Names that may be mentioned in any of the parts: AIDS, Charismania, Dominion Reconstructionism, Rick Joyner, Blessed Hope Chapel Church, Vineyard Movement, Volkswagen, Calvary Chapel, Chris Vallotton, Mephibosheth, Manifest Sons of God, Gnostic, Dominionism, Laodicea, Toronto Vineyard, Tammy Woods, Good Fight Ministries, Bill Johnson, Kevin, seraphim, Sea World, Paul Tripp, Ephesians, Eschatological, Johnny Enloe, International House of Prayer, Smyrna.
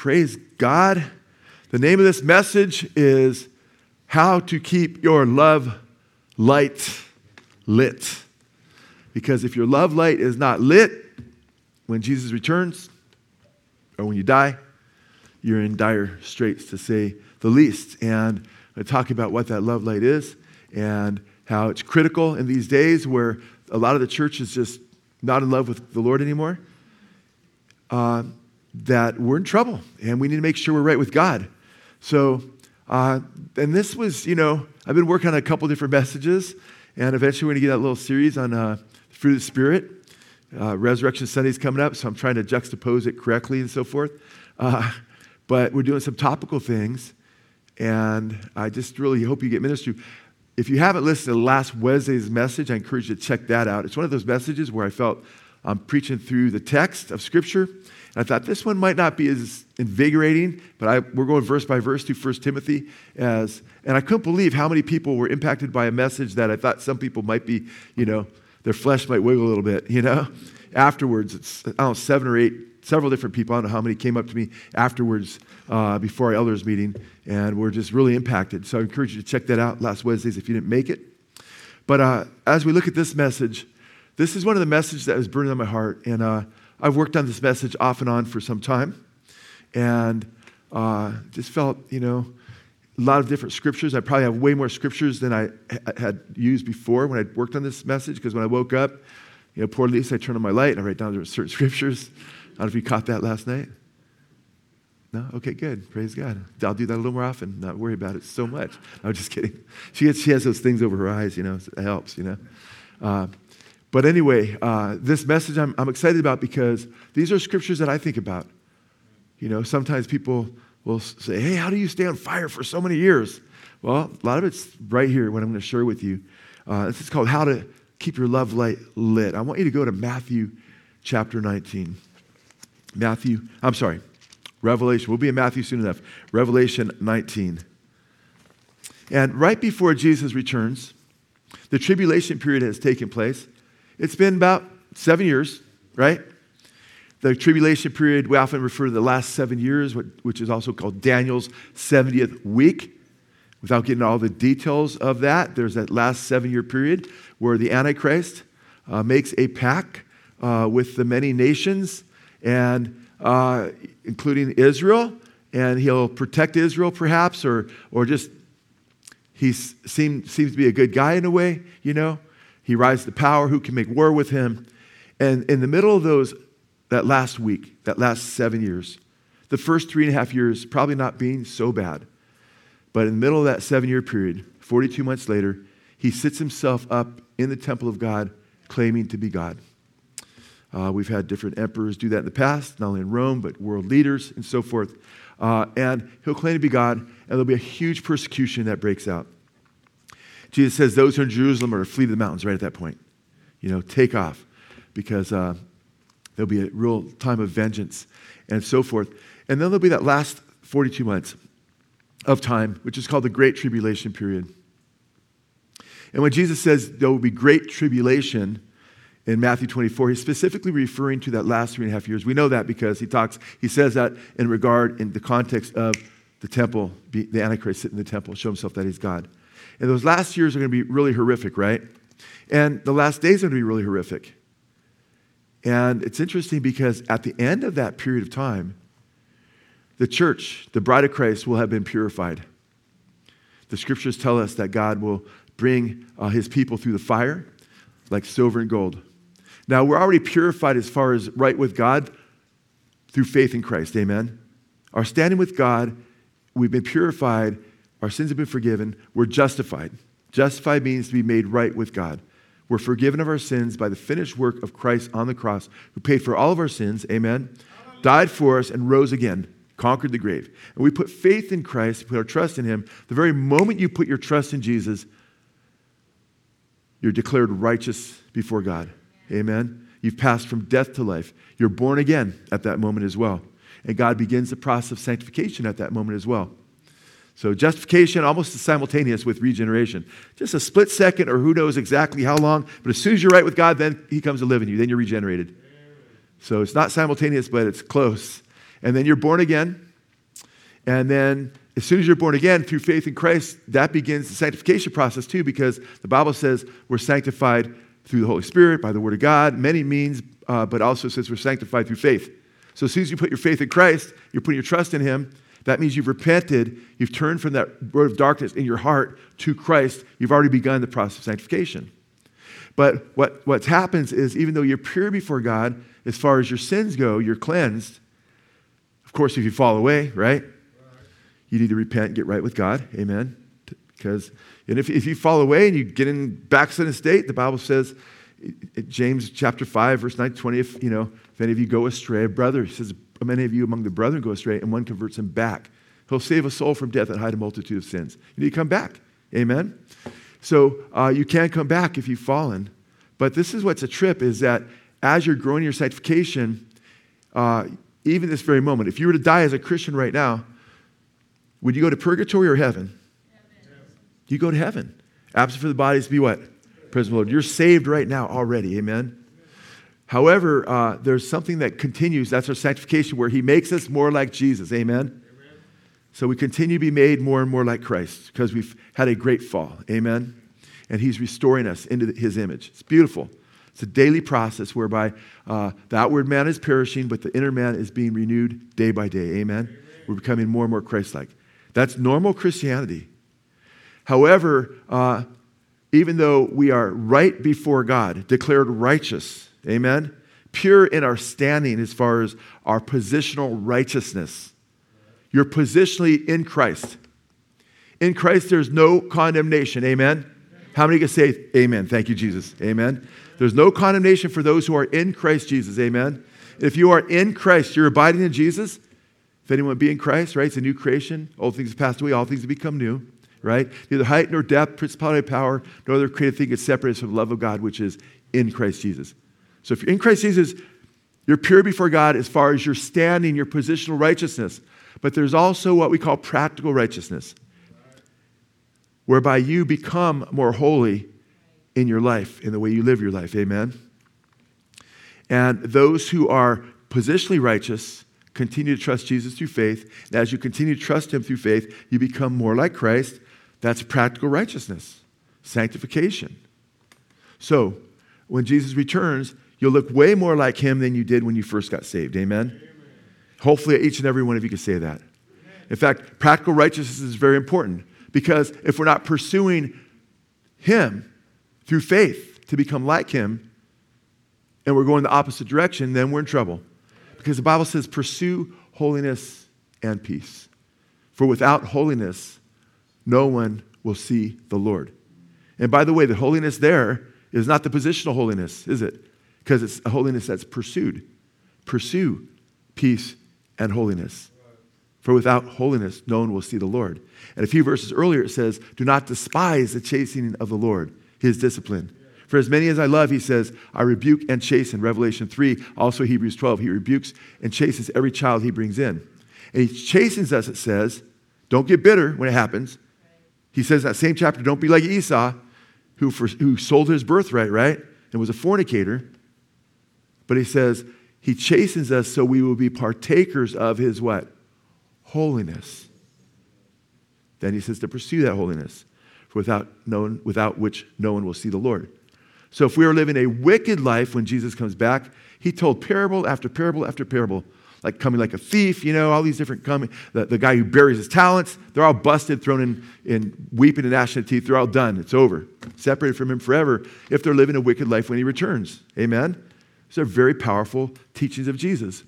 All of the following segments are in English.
Praise God. The name of this message is How to Keep Your Love Light Lit. Because if your love light is not lit when Jesus returns or when you die, you're in dire straits, to say the least. And I talk about what that love light is and how it's critical in these days where a lot of the church is just not in love with the Lord anymore, that we're in trouble and we need to make sure we're right with God. So, and this was, I've been working on a couple different messages, and eventually we're going to get that little series on Fruit of the Spirit. Resurrection Sunday's coming up, so I'm trying to juxtapose it correctly and so forth. But we're doing some topical things, and I just really hope you get ministered to. If you haven't listened to last Wednesday's message, I encourage you to check that out. It's one of those messages where I felt I'm preaching through the text of Scripture, and I thought this one might not be as invigorating, but we're going verse by verse through 1 Timothy. And I couldn't believe how many people were impacted by a message that I thought some people might be, their flesh might wiggle a little bit, Afterwards, it's, seven or eight, several different people. I don't know how many came up to me afterwards before our elders meeting, and we're just really impacted. So I encourage you to check that out last Wednesdays if you didn't make it. But as we look at this message, this is one of the messages that was burning on my heart, and I've worked on this message off and on for some time, and just felt, a lot of different scriptures. I probably have way more scriptures than I had used before when I worked on this message, because when I woke up, poor Lisa, I turned on my light and I write down certain scriptures. I don't know if you caught that last night. No? Okay, good. Praise God. I'll do that a little more often, not worry about it so much. I'm just kidding. She has those things over her eyes, so it helps, But anyway, this message I'm excited about, because these are scriptures that I think about. Sometimes people will say, hey, how do you stay on fire for so many years? Well, a lot of it's right here, what I'm going to share with you. This is called How to Keep Your Love Light Lit. I want you to go to Matthew chapter 19. Revelation. We'll be in Matthew soon enough. Revelation 19. And right before Jesus returns, the tribulation period has taken place. It's been about 7 years, right? The tribulation period, we often refer to the last 7 years, which is also called Daniel's 70th week. Without getting all the details of that, there's that last 7-year period where the Antichrist makes a pact with the many nations, and including Israel, and he'll protect Israel perhaps, or just he seems to be a good guy in a way, He rises to power. Who can make war with him? And in the middle of that last week, that last 7 years, the first 3.5 years probably not being so bad. But in the middle of that 7-year period, 42 months later, he sits himself up in the temple of God, claiming to be God. We've had different emperors do that in the past, not only in Rome, but world leaders and so forth. And he'll claim to be God, and there'll be a huge persecution that breaks out. Jesus says those who are in Jerusalem are to flee to the mountains right at that point. Take off, because there'll be a real time of vengeance and so forth. And then there'll be that last 42 months of time, which is called the Great Tribulation period. And when Jesus says there will be great tribulation in Matthew 24, he's specifically referring to that last 3.5 years. We know that because he says that in the context of the temple, the Antichrist sitting in the temple, show himself that he's God. And those last years are going to be really horrific, right? And the last days are going to be really horrific. And it's interesting because at the end of that period of time, the church, the bride of Christ, will have been purified. The scriptures tell us that God will bring his people through the fire like silver and gold. Now, we're already purified as far as right with God through faith in Christ, amen? Our standing with God, we've been purified. Our sins have been forgiven. We're justified. Justified means to be made right with God. We're forgiven of our sins by the finished work of Christ on the cross, who paid for all of our sins, amen, died for us, and rose again, conquered the grave. And we put faith in Christ, put our trust in him. The very moment you put your trust in Jesus, you're declared righteous before God, amen? You've passed from death to life. You're born again at that moment as well. And God begins the process of sanctification at that moment as well. So justification almost is simultaneous with regeneration. Just a split second, or who knows exactly how long, but as soon as you're right with God, then he comes to live in you. Then you're regenerated. So it's not simultaneous, but it's close. And then you're born again, And then as soon as you're born again through faith in Christ, that begins the sanctification process too, because the Bible says we're sanctified through the Holy Spirit, by the Word of God, many means, but also says we're sanctified through faith. So as soon as you put your faith in Christ, you're putting your trust in Him. That means you've repented, you've turned from that word of darkness in your heart to Christ. You've already begun the process of sanctification. But what happens is, even though you're pure before God, as far as your sins go, you're cleansed. Of course, if you fall away, right? You need to repent and get right with God. Amen. Because, and if you fall away and you get in backslidden state, the Bible says, James chapter 5, verse 9 to 20, if any of you go astray, a brother, he says, many of you among the brethren go astray, and one converts him back. He'll save a soul from death and hide a multitude of sins. You need to come back. Amen. So you can come back if you've fallen. But this is what's a trip, is that as you're growing your sanctification, even this very moment, if you were to die as a Christian right now, would you go to purgatory or heaven? Heaven. You go to heaven. Absent from the bodies be what? Present Lord. You're saved right now already. Amen. However, there's something that continues. That's our sanctification, where He makes us more like Jesus. Amen? Amen. So we continue to be made more and more like Christ because we've had a great fall. Amen? And He's restoring us into His image. It's beautiful. It's a daily process whereby the outward man is perishing, but the inner man is being renewed day by day. Amen? Amen. We're becoming more and more Christ-like. That's normal Christianity. However, even though we are right before God, declared righteous, amen? Pure in our standing as far as our positional righteousness. You're positionally in Christ. In Christ, there's no condemnation. Amen? How many can say amen? Thank you, Jesus. Amen? There's no condemnation for those who are in Christ Jesus. Amen? If you are in Christ, you're abiding in Jesus. If anyone be in Christ, right? It's a new creation. Old things have passed away. All things have become new, right? Neither height nor depth, principality, power, nor other created thing is separated from the love of God, which is in Christ Jesus. So if you're in Christ Jesus, you're pure before God as far as your standing, your positional righteousness. But there's also what we call practical righteousness, whereby you become more holy in your life, in the way you live your life. Amen? And those who are positionally righteous continue to trust Jesus through faith. And as you continue to trust Him through faith, you become more like Christ. That's practical righteousness, sanctification. So when Jesus returns, you'll look way more like Him than you did when you first got saved. Amen? Amen. Hopefully, each and every one of you can say that. Amen. In fact, practical righteousness is very important, because if we're not pursuing Him through faith to become like Him, and we're going the opposite direction, then we're in trouble. Because the Bible says, pursue holiness and peace. For without holiness, no one will see the Lord. And by the way, the holiness there is not the positional holiness, is it? Because it's a holiness that's pursued. Pursue peace and holiness. For without holiness, no one will see the Lord. And a few verses earlier, it says, do not despise the chastening of the Lord, His discipline. For as many as I love, He says, I rebuke and chasten. Revelation 3, also Hebrews 12, He rebukes and chastens every child He brings in. And He chastens us, it says. Don't get bitter when it happens. He says in that same chapter, don't be like Esau, who sold his birthright, right? And was a fornicator. But He says, He chastens us so we will be partakers of His what? Holiness. Then He says to pursue that holiness, without which no one will see the Lord. So if we are living a wicked life when Jesus comes back, He told parable after parable after parable, like coming like a thief, all these different coming. The guy who buries his talents, they're all busted, thrown in weeping and gnashing of teeth. They're all done. It's over. Separated from Him forever if they're living a wicked life when He returns. Amen? These are very powerful teachings of Jesus.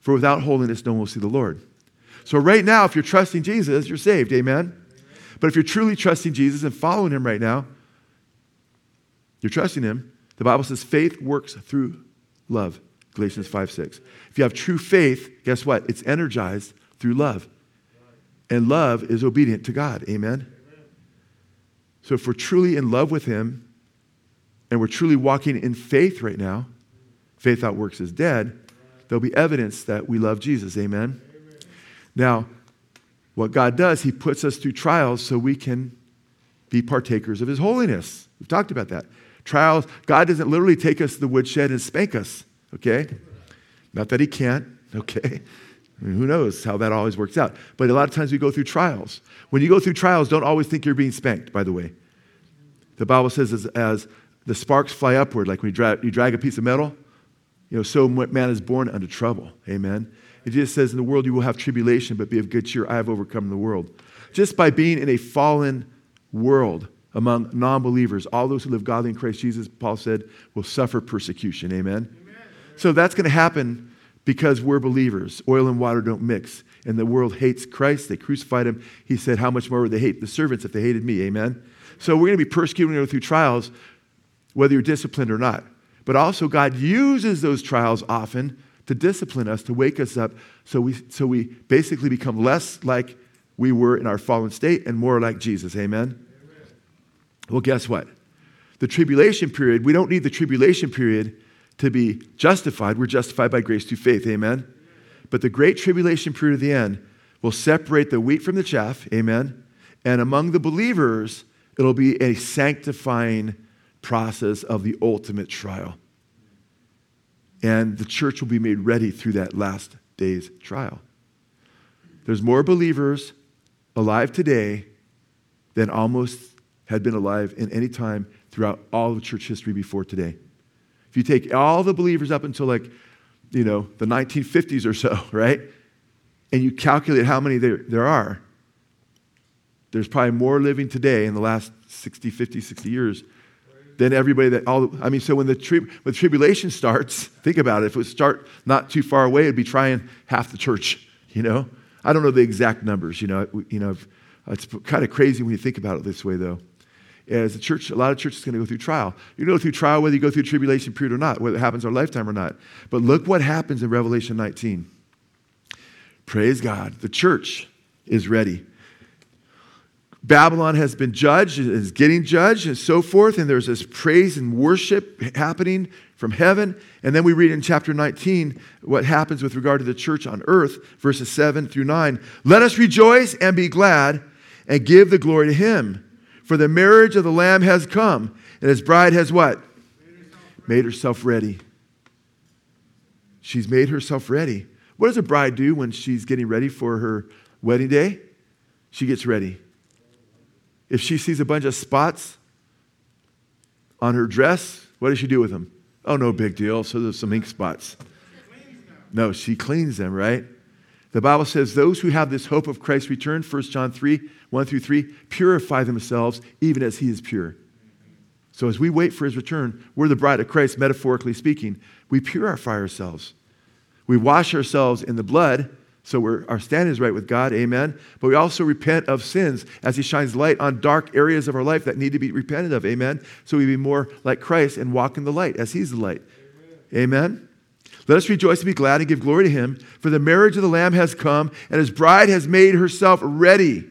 For without holiness, no one will see the Lord. So right now, if you're trusting Jesus, you're saved. Amen? But if you're truly trusting Jesus and following Him right now, you're trusting Him. The Bible says faith works through love. Galatians 5:6. If you have true faith, guess what? It's energized through love. And love is obedient to God. Amen? So if we're truly in love with Him and we're truly walking in faith right now, faith without works is dead, there'll be evidence that we love Jesus. Amen? Now, what God does, He puts us through trials so we can be partakers of His holiness. We've talked about that. Trials, God doesn't literally take us to the woodshed and spank us. Okay? Not that He can't. Okay? And who knows how that always works out. But a lot of times we go through trials. When you go through trials, don't always think you're being spanked, by the way. The Bible says as the sparks fly upward, like when you drag a piece of metal, so man is born unto trouble. Amen. It just says, in the world you will have tribulation, but be of good cheer. I have overcome the world. Just by being in a fallen world among non-believers, all those who live godly in Christ Jesus, Paul said, will suffer persecution. Amen. Amen. So that's going to happen because we're believers. Oil and water don't mix. And the world hates Christ. They crucified him. He said, how much more would they hate the servants if they hated me? Amen. So we're going to be persecuted and go through trials, whether you're disciplined or not. But also God uses those trials often to discipline us, to wake us up, so we basically become less like we were in our fallen state and more like Jesus. Amen? Amen. Well, guess what? The tribulation period, we don't need the tribulation period to be justified. We're justified by grace through faith. Amen? Amen. But the great tribulation period of the end will separate the wheat from the chaff. Amen? And among the believers, it'll be a sanctifying process of the ultimate trial. And the church will be made ready through that last day's trial. There's more believers alive today than almost had been alive in any time throughout all of church history before today. If you take all the believers up until the 1950s or so, right? And you calculate how many there are, there's probably more living today in the last 60 years than everybody so when the tribulation starts, think about it. If it would start not too far away, it'd be trying half the church, I don't know the exact numbers, It's kind of crazy when you think about it this way, though. As a church, a lot of churches are going to go through trial. You're going to go through trial whether you go through tribulation period or not, whether it happens our lifetime or not. But look what happens in Revelation 19. Praise God. The church is ready. Babylon has been judged, is getting judged, and so forth, and there's this praise and worship happening from heaven. And then we read in chapter 19 what happens with regard to the church on earth, verses 7 through 9. Let us rejoice and be glad and give the glory to him. For the marriage of the Lamb has come, and his bride has what? Made herself ready. She's made herself ready. What does a bride do when she's getting ready for her wedding day? She gets ready. If she sees a bunch of spots on her dress, what does she do with them? Oh, no big deal. So there's some ink spots. No, she cleans them, right? The Bible says those who have this hope of Christ's return, 1 John 3, 1 through 3, purify themselves even as he is pure. So as we wait for his return, we're the bride of Christ, metaphorically speaking. We purify ourselves. We wash ourselves in the blood. So our stand is right with God, amen. But we also repent of sins as he shines light on dark areas of our life that need to be repented of, amen. So we be more like Christ and walk in the light as he's the light, amen. Let us rejoice and be glad and give glory to him, for the marriage of the Lamb has come and his bride has made herself ready.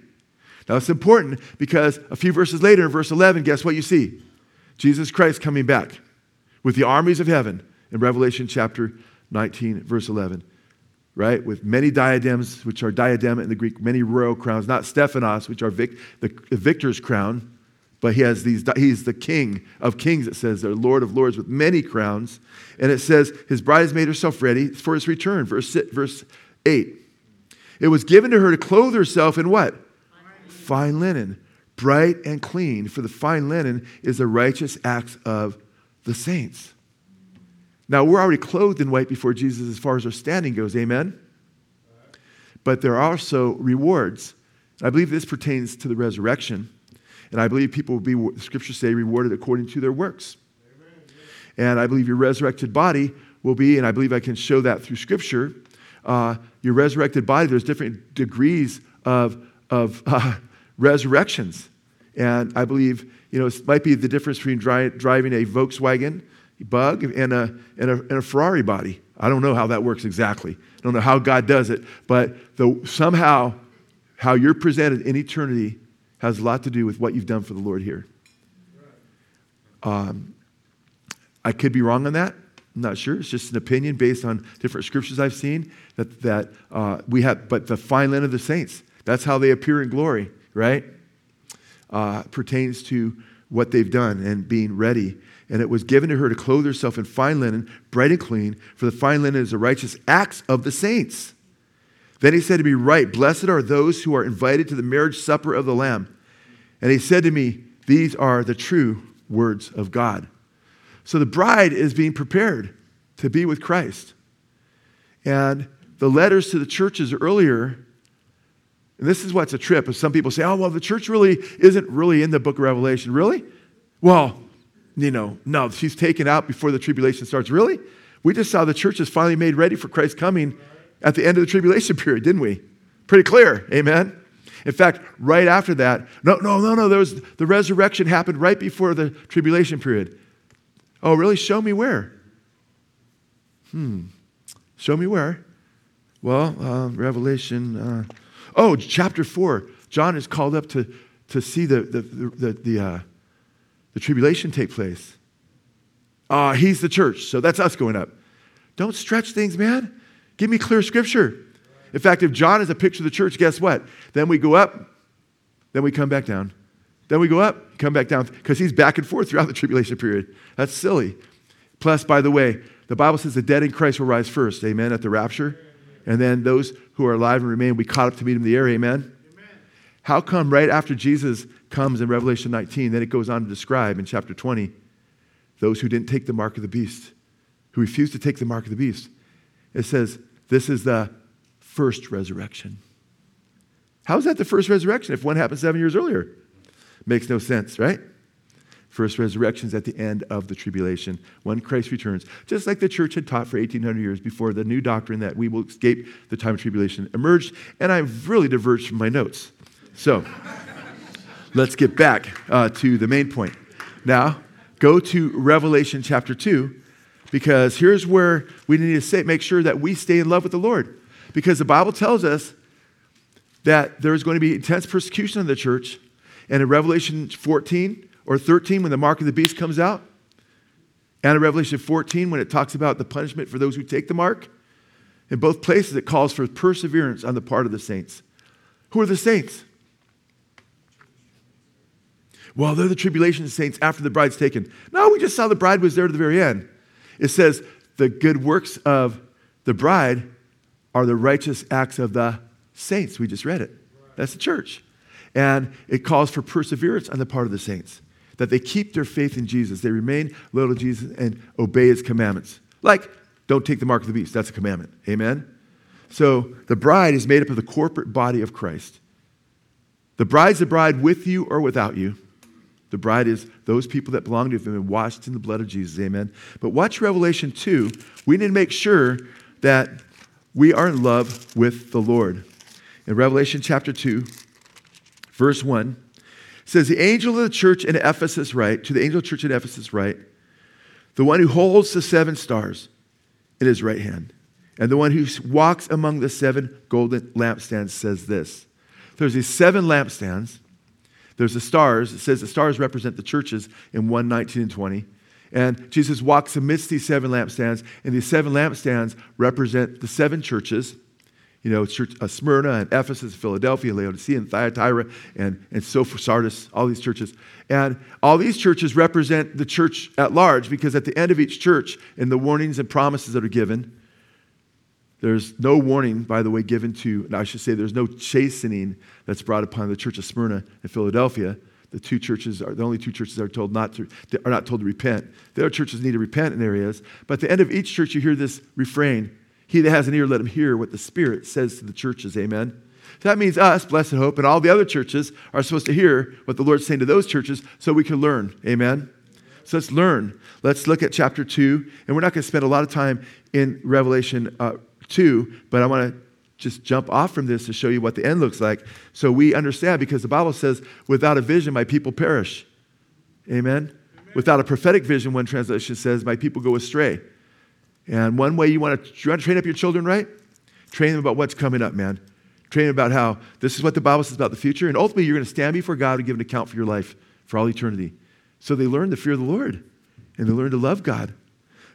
Now it's important because a few verses later in verse 11, guess what you see? Jesus Christ coming back with the armies of heaven in Revelation chapter 19, verse 11. Right, with many diadems, which are diadem in the Greek, many royal crowns, not Stephanos, which are the victor's crown, but he's the king of kings, it says, the Lord of lords with many crowns. And it says, his bride has made herself ready for his return, verse 8. It was given to her to clothe herself in what? Fine linen, bright and clean, for the fine linen is the righteous acts of the saints. Now, we're already clothed in white before Jesus as far as our standing goes, amen? But there are also rewards. I believe this pertains to the resurrection, and I believe people will be, the scriptures say, rewarded according to their works. Amen. And I believe your resurrected body will be, and I believe I can show that through scripture, your resurrected body, there's different degrees of resurrections. And I believe, it might be the difference between driving a Volkswagen bug and a Ferrari body. I don't know how that works exactly. I don't know how God does it, but somehow how you're presented in eternity has a lot to do with what you've done for the Lord here. I could be wrong on that. I'm not sure. It's just an opinion based on different scriptures I've seen that we have. But the fine linen of the saints, that's how they appear in glory, right? Pertains to what they've done and being ready. And it was given to her to clothe herself in fine linen, bright and clean, for the fine linen is the righteous acts of the saints. Then he said to me, "Right, blessed are those who are invited to the marriage supper of the Lamb." And he said to me, "These are the true words of God." So the bride is being prepared to be with Christ. And the letters to the churches earlier, and this is what's a trip, if some people say, "Oh, well, the church really isn't really in the book of Revelation." Really? Well, no, she's taken out before the tribulation starts. Really? We just saw the church is finally made ready for Christ's coming at the end of the tribulation period, didn't we? Pretty clear. Amen. In fact, right after that, no, there was the resurrection happened right before the tribulation period. Oh, really? Show me where. Show me where. Well, Revelation. Chapter 4. John is called up to see the tribulation take place. He's the church, so that's us going up. Don't stretch things, man. Give me clear scripture. In fact, if John is a picture of the church, guess what? Then we go up, then we come back down. Then we go up, come back down, because he's back and forth throughout the tribulation period. That's silly. Plus, by the way, the Bible says the dead in Christ will rise first, amen, at the rapture. And then those who are alive and remain, we caught up to meet him in the air, amen? Amen. How come right after Jesus comes in Revelation 19, then it goes on to describe in chapter 20, those who didn't take the mark of the beast, who refused to take the mark of the beast. It says, this is the first resurrection. How is that the first resurrection if one happened 7 years earlier? Makes no sense, right? First resurrection is at the end of the tribulation, when Christ returns, just like the church had taught for 1,800 years before the new doctrine that we will escape the time of tribulation emerged, and I've really diverged from my notes. So let's get back to the main point. Now, go to Revelation chapter 2, because here's where we need to make sure that we stay in love with the Lord, because the Bible tells us that there's going to be intense persecution in the church. And in Revelation 14 or 13, when the mark of the beast comes out, and in Revelation 14, when it talks about the punishment for those who take the mark, in both places it calls for perseverance on the part of the saints. Who are the saints? Well, they're the tribulation saints after the bride's taken. No, we just saw the bride was there to the very end. It says the good works of the bride are the righteous acts of the saints. We just read it. That's the church. And it calls for perseverance on the part of the saints, that they keep their faith in Jesus. They remain loyal to Jesus and obey his commandments. Like, don't take the mark of the beast. That's a commandment. Amen? So the bride is made up of the corporate body of Christ. The bride's the bride with you or without you. The bride is those people that belong to him and washed in the blood of Jesus. Amen? But watch Revelation 2. We need to make sure that we are in love with the Lord. In Revelation chapter 2, Verse 1 says, "The angel of the church in Ephesus write, to the angel of the church in Ephesus write, the one who holds the seven stars in his right hand, and the one who walks among the seven golden lampstands says this." There's these seven lampstands. There's the stars. It says the stars represent the churches in 1, 19, and 20. And Jesus walks amidst these seven lampstands, and these seven lampstands represent the seven churches. Church, Smyrna and Ephesus, Philadelphia, Laodicea and Thyatira, and so forth, Sardis, all these churches. And all these churches represent the church at large, because at the end of each church, in the warnings and promises that are given, there's no warning, by the way, given to, and I should say there's no chastening that's brought upon the church of Smyrna and Philadelphia. The only two churches are not told to repent. Their churches need to repent in areas. But at the end of each church, you hear this refrain: "He that has an ear, let him hear what the Spirit says to the churches." Amen? So that means us, Blessed Hope, and all the other churches are supposed to hear what the Lord's saying to those churches so we can learn. Amen? So let's learn. Let's look at chapter 2. And we're not going to spend a lot of time in Revelation 2, but I want to just jump off from this to show you what the end looks like so we understand, because the Bible says, "Without a vision, my people perish." Amen? Without a prophetic vision, one translation says, "My people go astray." And one way you want to train up your children, right? Train them about what's coming up, man. Train them about how this is what the Bible says about the future. And ultimately, you're going to stand before God and give an account for your life for all eternity. So they learn to fear the Lord, and they learn to love God.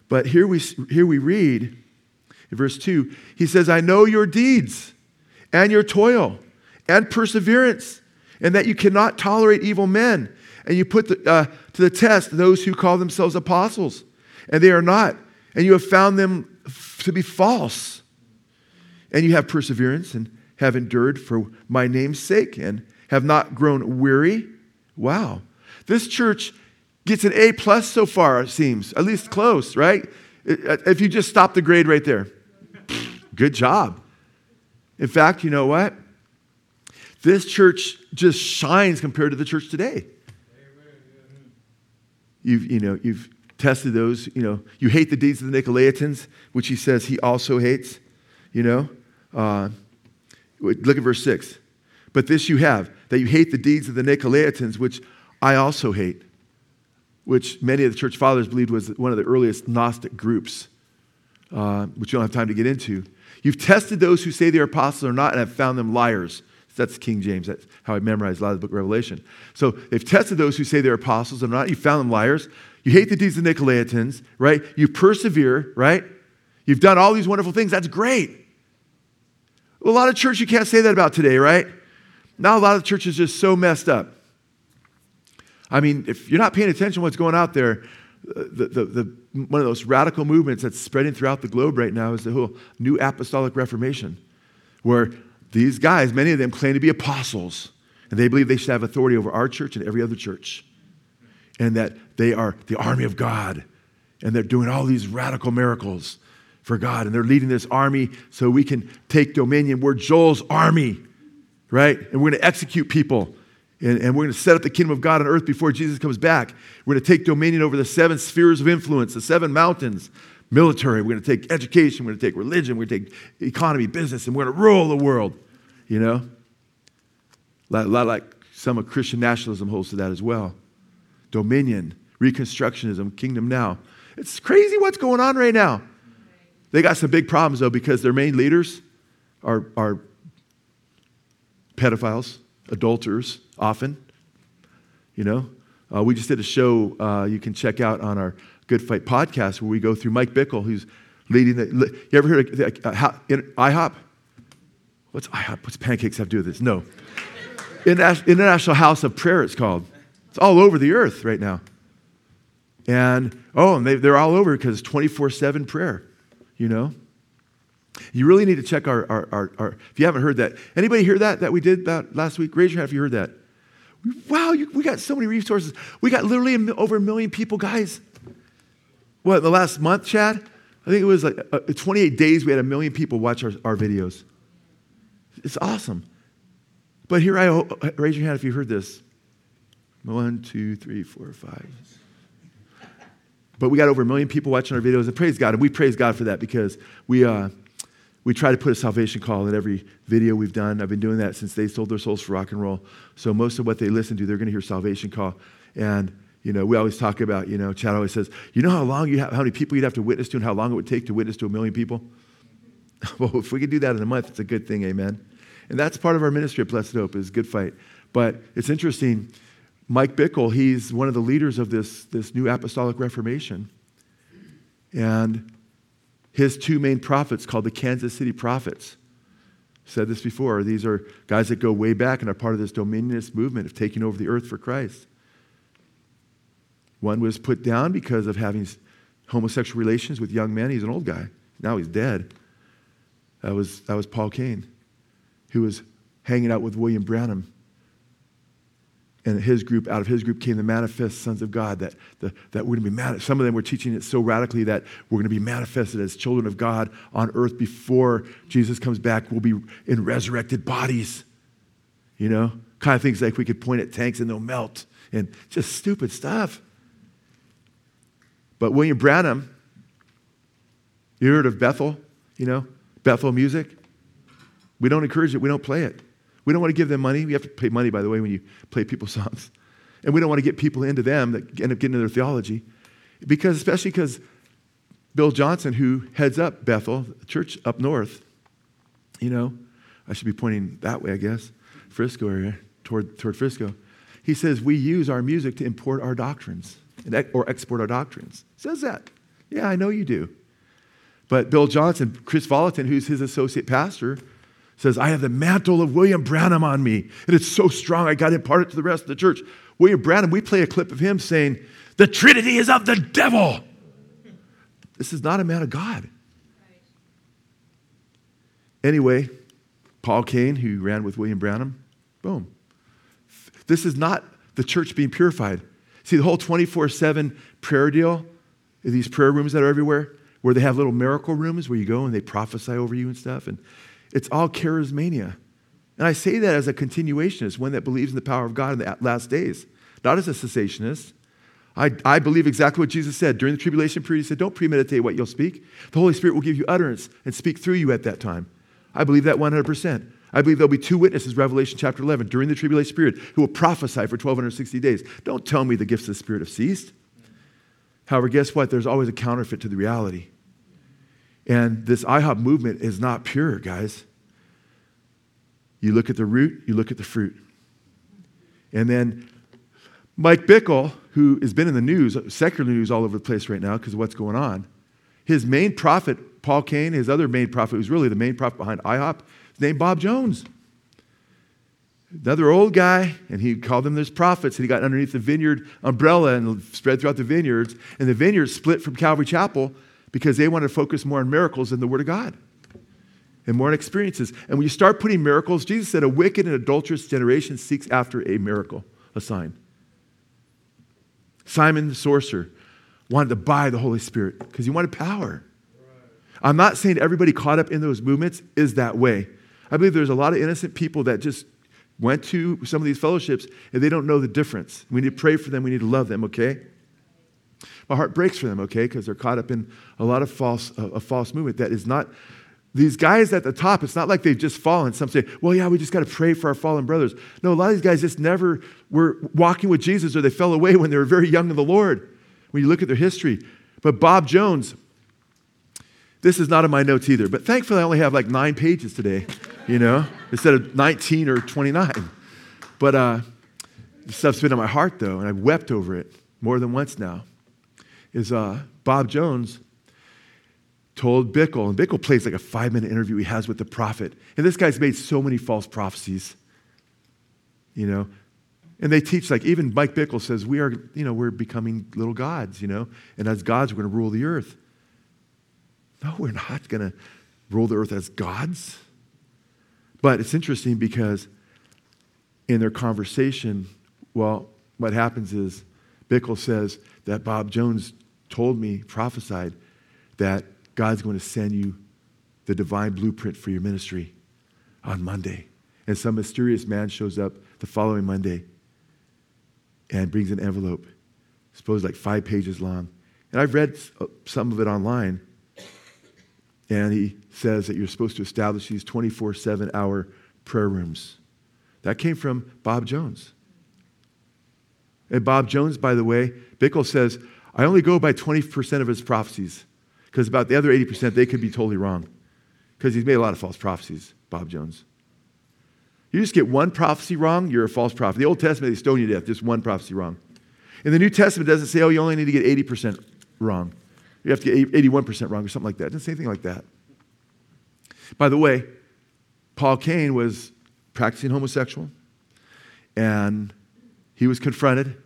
But here we read in verse 2, he says, "I know your deeds and your toil and perseverance, and that you cannot tolerate evil men. And you put to the test those who call themselves apostles, and they are not. And you have found them to be false. And you have perseverance and have endured for my name's sake and have not grown weary. Wow. This church gets an A+ so far, it seems. At least close, right? If you just stop the grade right there. Good job. In fact, you know what? This church just shines compared to the church today. You've tested those, you hate the deeds of the Nicolaitans, which he says he also hates, Look at verse 6. But this you have, that you hate the deeds of the Nicolaitans, which I also hate, which many of the church fathers believed was one of the earliest Gnostic groups, which you don't have time to get into. You've tested those who say they are apostles or not and have found them liars. That's King James. That's how I memorized a lot of the book of Revelation. So they've tested those who say they're apostles or not. You found them liars. You hate the deeds of the Nicolaitans, right? You persevere, right? You've done all these wonderful things. That's great. Well, a lot of church you can't say that about today, right? Now a lot of churches are just so messed up. I mean, if you're not paying attention to what's going out there, one of those radical movements that's spreading throughout the globe right now is the whole New Apostolic Reformation, where these guys, many of them claim to be apostles, and they believe they should have authority over our church and every other church, and that they are the army of God, and they're doing all these radical miracles for God, and they're leading this army so we can take dominion. We're Joel's army, right? And we're going to execute people, and we're going to set up the kingdom of God on earth before Jesus comes back. We're going to take dominion over the 7 spheres of influence, the 7 mountains. Military, we're going to take education, we're going to take religion, we're going to take economy, business, and we're going to rule the world, A lot like some of Christian nationalism holds to that as well. Dominion, Reconstructionism, Kingdom Now. It's crazy what's going on right now. They got some big problems, though, because their main leaders are pedophiles, adulterers, often, We just did a show you can check out on our Good Fight podcast where we go through Mike Bickle, who's leading the... You ever heard of IHOP? What's IHOP? What's pancakes have to do with this? No. International House of Prayer, it's called. It's all over the earth right now. And they're all over because it's 24/7 prayer, You really need to check our... If you haven't heard that... Anybody hear that we did about last week? Raise your hand if you heard that. Wow, we got so many resources. We got literally over 1 million people, guys. What, in the last month, Chad? I think it was like 28 days we had 1 million people watch our videos. It's awesome. But here, raise your hand if you heard this. 1, 2, 3, 4, 5. But we got over 1 million people watching our videos, and praise God. And we praise God for that because we try to put a salvation call in every video we've done. I've been doing that since they sold their souls for rock and roll. So most of what they listen to, they're going to hear salvation call. And, we always talk about, Chad always says, how many people you'd have to witness to and how long it would take to witness to 1 million people? Well, if we could do that in a month, it's a good thing, amen. And that's part of our ministry at Blessed Hope is Good Fight. But it's interesting, Mike Bickle, he's one of the leaders of this New Apostolic Reformation. And his 2 main prophets, called the Kansas City Prophets, said this before. These are guys that go way back and are part of this Dominionist movement of taking over the earth for Christ. One was put down because of having homosexual relations with young men. He's an old guy. Now he's dead. That was Paul Cain, who was hanging out with William Branham. And out of his group came the Manifest Sons of God. That we're going to be mad. Some of them were teaching it so radically that we're going to be manifested as children of God on earth before Jesus comes back. We'll be in resurrected bodies. Kind of things like we could point at tanks and they'll melt, and just stupid stuff. But William Branham, you heard of Bethel? Bethel music. We don't encourage it. We don't play it. We don't want to give them money. You have to pay money, by the way, when you play people's songs. And we don't want to get people into them that end up getting into their theology. Especially because Bill Johnson, who heads up Bethel, the church up north, I should be pointing that way, I guess, Frisco area, toward Frisco. He says, we use our music to import our doctrines or export our doctrines. He says that. Yeah, I know you do. But Bill Johnson, Chris Vallotton, who's his associate pastor, says, I have the mantle of William Branham on me, and it's so strong I got to impart it to the rest of the church. William Branham, we play a clip of him saying, the Trinity is of the devil. This is not a man of God. Right. Anyway, Paul Cain, who ran with William Branham, boom. This is not the church being purified. See, the whole 24/7 prayer deal, these prayer rooms that are everywhere, where they have little miracle rooms where you go and they prophesy over you and stuff, and it's all charismania. And I say that as a continuationist, one that believes in the power of God in the last days, not as a cessationist. I believe exactly what Jesus said. During the tribulation period, he said, don't premeditate what you'll speak. The Holy Spirit will give you utterance and speak through you at that time. I believe that 100%. I believe there'll be two witnesses, Revelation chapter 11, during the tribulation period, who will prophesy for 1,260 days. Don't tell me the gifts of the Spirit have ceased. However, guess what? There's always a counterfeit to the reality. And this IHOP movement is not pure, guys. You look at the root, you look at the fruit. And then Mike Bickle, who has been in the news, secular news all over the place right now because of what's going on, his main prophet, Paul Cain, his other main prophet, who's really the main prophet behind IHOP, is named Bob Jones. Another old guy, and he called them those prophets, and he got underneath the Vineyard umbrella and spread throughout the vineyards, and the vineyards split from Calvary Chapel because they wanted to focus more on miracles than the Word of God and more on experiences. And when you start putting miracles, Jesus said, a wicked and adulterous generation seeks after a miracle, a sign. Simon the sorcerer wanted to buy the Holy Spirit because he wanted power. I'm not saying everybody caught up in those movements is that way. I believe there's a lot of innocent people that just went to some of these fellowships and they don't know the difference. We need to pray for them. We need to love them, okay? My heart breaks for them, okay? Because they're caught up in a lot of false movement that is not, these guys at the top, it's not like they've just fallen. Some say, well, yeah, we just got to pray for our fallen brothers. No, a lot of these guys just never were walking with Jesus or they fell away when they were very young in the Lord. When you look at their history. But Bob Jones, this is not in my notes either, but thankfully I only have like 9 pages today, you know, instead of 19 or 29. But stuff's been in my heart, though, and I've wept over it more than once now, is Bob Jones told Bickle, and Bickle plays like a 5-minute interview he has with the prophet, and this guy's made so many false prophecies, you know, and they teach, like, even Mike Bickle says, we are, you know, we're becoming little gods, you know, and as gods, we're going to rule the earth. No, we're not going to rule the earth as gods. But it's interesting because in their conversation, well, what happens is Bickle says that Bob Jones told me, prophesied, that God's going to send you the divine blueprint for your ministry on Monday. And some mysterious man shows up the following Monday and brings an envelope, supposed like 5 pages long. And I've read some of it online. And he says that you're supposed to establish these 24/7 hour prayer rooms. That came from Bob Jones. And Bob Jones, by the way, Bickle says, I only go by 20% of his prophecies because about the other 80%, they could be totally wrong because he's made a lot of false prophecies, Bob Jones. You just get one prophecy wrong, you're a false prophet. The Old Testament, they stone you to death, just one prophecy wrong. And the New Testament doesn't say, oh, you only need to get 80% wrong. You have to get 81% wrong or something like that. It doesn't say anything like that. By the way, Paul Cain was practicing homosexual, and he was confronted,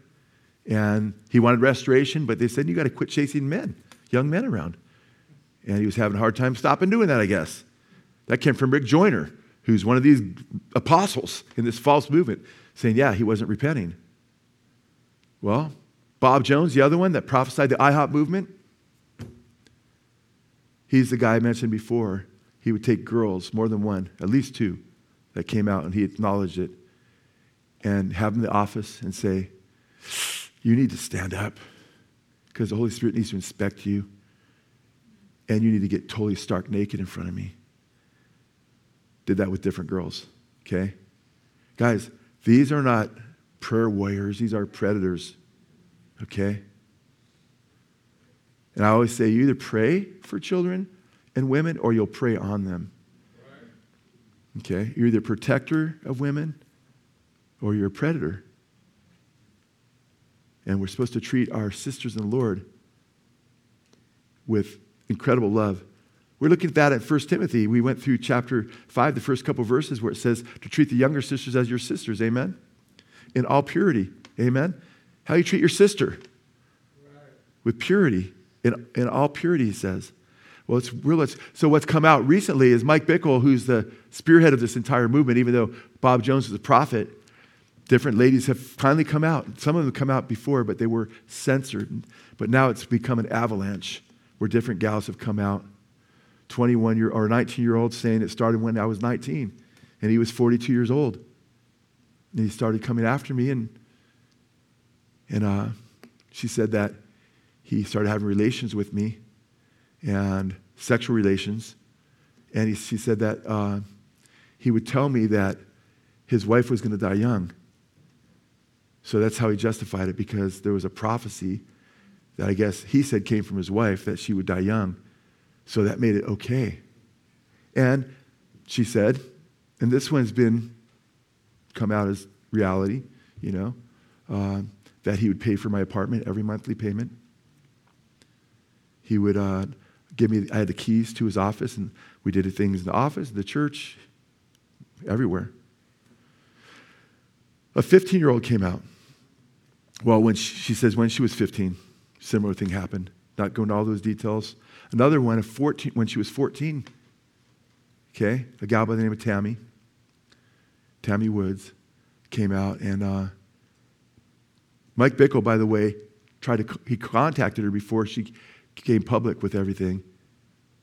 and he wanted restoration, but they said, you got to quit chasing men, young men around. And he was having a hard time stopping doing that, I guess. That came from Rick Joyner, who's one of these apostles in this false movement, saying, yeah, he wasn't repenting. Well, Bob Jones, the other one that prophesied the IHOP movement, he's the guy I mentioned before. He would take girls, more than one, at least 2, that came out, and he acknowledged it, and have them in the office and say, you need to stand up because the Holy Spirit needs to inspect you, and you need to get totally stark naked in front of me. Did that with different girls, okay? Guys, these are not prayer warriors. These are predators, okay? And I always say, you either pray for children and women or you'll pray on them. Okay? You're either a protector of women or you're a predator. And we're supposed to treat our sisters in the Lord with incredible love. We're looking at that at 1 Timothy. We went through chapter 5, the first couple verses, where it says to treat the younger sisters as your sisters. Amen? In all purity. Amen? How you treat your sister? With purity. In all purity, he says. Well, it's real. So what's come out recently is Mike Bickle, who's the spearhead of this entire movement, even though Bob Jones is a prophet, different ladies have finally come out. Some of them come out before, but they were censored. But now it's become an avalanche where different gals have come out. 21-year or 19-year-olds saying it started when I was 19 and he was 42 years old. And he started coming after me and she said that he started having relations with me and sexual relations. And she said that he would tell me that his wife was going to die young. So that's how he justified it, because there was a prophecy that I guess he said came from his wife that she would die young. So that made it okay. And she said, and this one's been come out as reality, that he would pay for my apartment, every monthly payment. He would give me, I had the keys to his office, and we did things in the office, the church, everywhere. A 15-year-old came out. Well, when she was 15, similar thing happened. Not going into all those details. Another one, when she was 14, okay, a gal by the name of Tammy Woods, came out. And Mike Bickle, by the way, he contacted her before she came public with everything.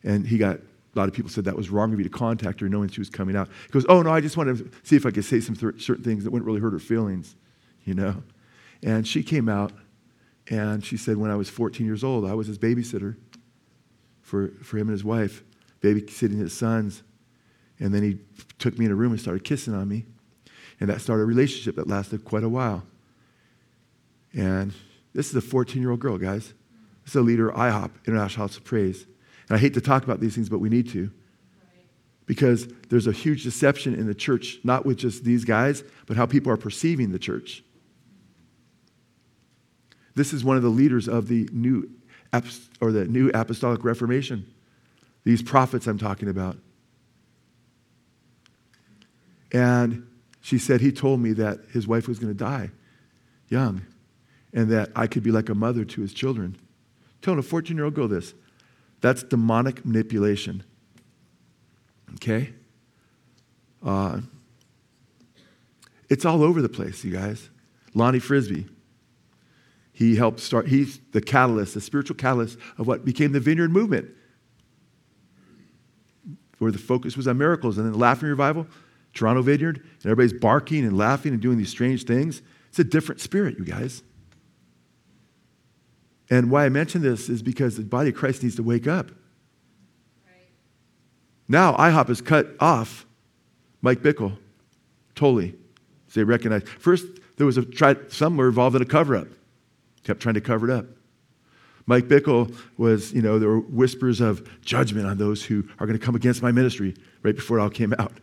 And a lot of people said that was wrong of you to contact her knowing she was coming out. He goes, oh, no, I just wanted to see if I could say some certain things that wouldn't really hurt her feelings, And she came out, and she said, when I was 14 years old, I was his babysitter for him and his wife, babysitting his sons. And then he took me in a room and started kissing on me. And that started a relationship that lasted quite a while. And this is a 14-year-old girl, guys. This is a leader of IHOP, International House of Prayer. And I hate to talk about these things, but we need to. Because there's a huge deception in the church, not with just these guys, but how people are perceiving the church. This is one of the leaders of the New Apostolic Reformation. These prophets I'm talking about. And she said, he told me that his wife was going to die young and that I could be like a mother to his children. Telling a 14-year-old girl this. That's demonic manipulation. Okay? It's all over the place, you guys. Lonnie Frisbee. He helped start, he's the catalyst, the spiritual catalyst of what became the Vineyard Movement, where the focus was on miracles. And then the Laughing Revival, Toronto Vineyard, and everybody's barking and laughing and doing these strange things. It's a different spirit, you guys. And why I mention this is because the body of Christ needs to wake up. Right. Now IHOP has cut off Mike Bickle totally. So they recognize. First, there was some were involved in a cover-up. Kept trying to cover it up. Mike Bickle was, there were whispers of judgment on those who are going to come against my ministry right before it all came out.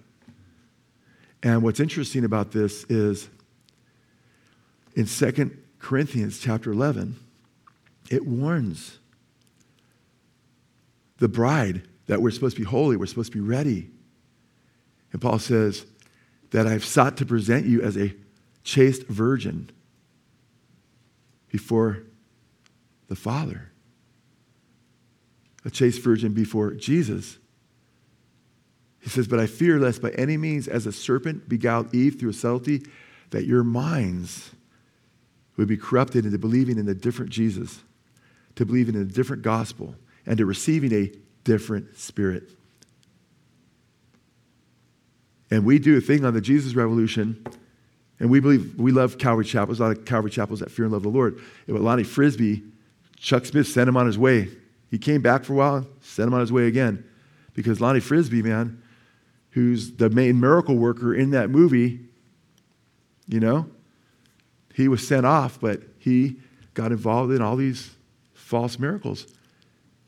And what's interesting about this is in 2 Corinthians chapter 11, it warns the bride that we're supposed to be holy, we're supposed to be ready. And Paul says that I've sought to present you as a chaste virgin before the Father, a chaste virgin before Jesus. He says, but I fear lest by any means as a serpent beguiled Eve through a subtlety, that your minds would be corrupted into believing in a different Jesus, to believing in a different gospel, and to receiving a different spirit. And we do a thing on the Jesus Revolution. And we believe, we love Calvary Chapels. A lot of Calvary Chapels that fear and love the Lord. And with Lonnie Frisbee, Chuck Smith sent him on his way. He came back for a while, sent him on his way again. Because Lonnie Frisbee, man, who's the main miracle worker in that movie, he was sent off, but he got involved in all these false miracles.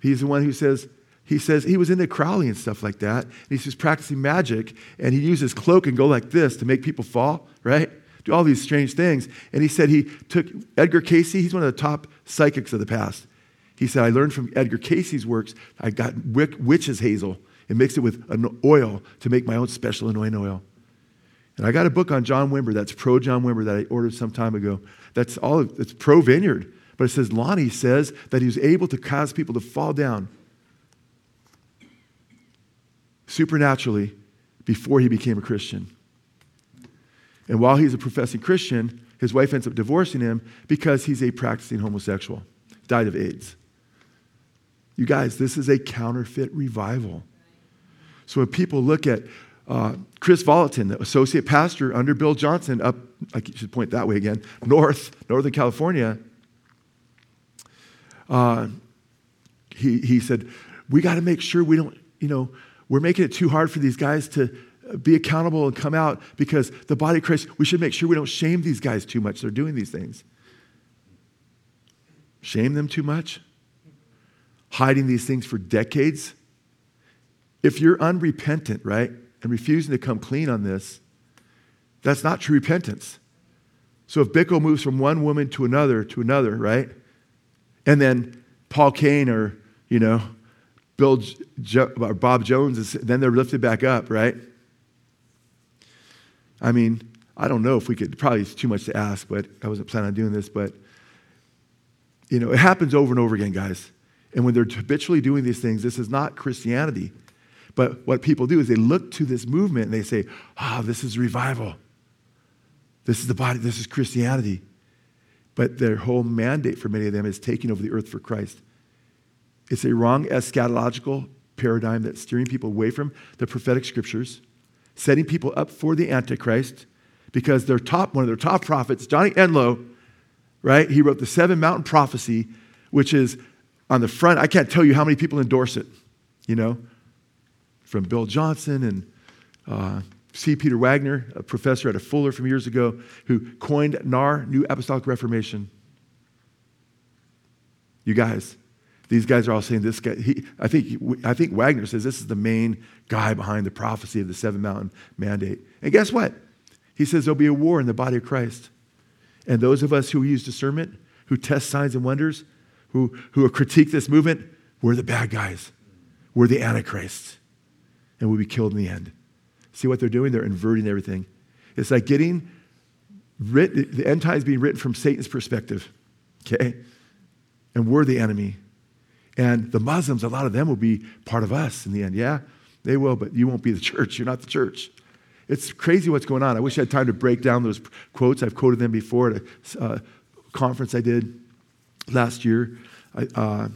He's the one who says, he was into Crowley and stuff like that. And he was practicing magic, and he used his cloak and go like this to make people fall, right? Do all these strange things. And he said he took Edgar Casey. He's one of the top psychics of the past. He said, I learned from Edgar Casey's works. I got witch's hazel and mixed it with an oil to make my own special anointing oil. And I got a book on John Wimber that's pro-John Wimber that I ordered some time ago. That's all, it's pro-Vineyard. But it says Lonnie says that he was able to cause people to fall down supernaturally before he became a Christian. And while he's a professing Christian, his wife ends up divorcing him because he's a practicing homosexual. Died of AIDS. You guys, this is a counterfeit revival. So when people look at Chris Vallotton, the associate pastor under Bill Johnson up, I should point that way again, Northern California, he said, we got to make sure we don't, we're making it too hard for these guys to be accountable and come out because the body of Christ, we should make sure we don't shame these guys too much. They're doing these things. Shame them too much? Hiding these things for decades? If you're unrepentant, right, and refusing to come clean on this, that's not true repentance. So if Bickle moves from one woman to another, right, and then Paul Cain or, or Bob Jones, then they're lifted back up, right? I mean, I don't know if we could, probably it's too much to ask, but I wasn't planning on doing this, but it happens over and over again, guys. And when they're habitually doing these things, this is not Christianity. But what people do is they look to this movement and they say, this is revival. This is the body. This is Christianity. But their whole mandate for many of them is taking over the earth for Christ. It's a wrong eschatological paradigm that's steering people away from the prophetic scriptures, setting people up for the Antichrist, because their one of their top prophets, Johnny Enloe, right? He wrote the Seven Mountain Prophecy, which is on the front. I can't tell you how many people endorse it, from Bill Johnson and C. Peter Wagner, a professor at a Fuller from years ago, who coined NAR, New Apostolic Reformation. You guys, these guys are all saying this guy. I think Wagner says this is the main guy behind the prophecy of the Seven Mountain Mandate. And guess what? He says there'll be a war in the body of Christ, and those of us who use discernment, who test signs and wonders, who critique this movement, we're the bad guys. We're the antichrists. And we'll be killed in the end. See what they're doing? They're inverting everything. It's like getting written, the end times being written from Satan's perspective, okay? And we're the enemy. And the Muslims, a lot of them will be part of us in the end. Yeah, they will, but you won't be the church. You're not the church. It's crazy what's going on. I wish I had time to break down those quotes. I've quoted them before at a conference I did last year. I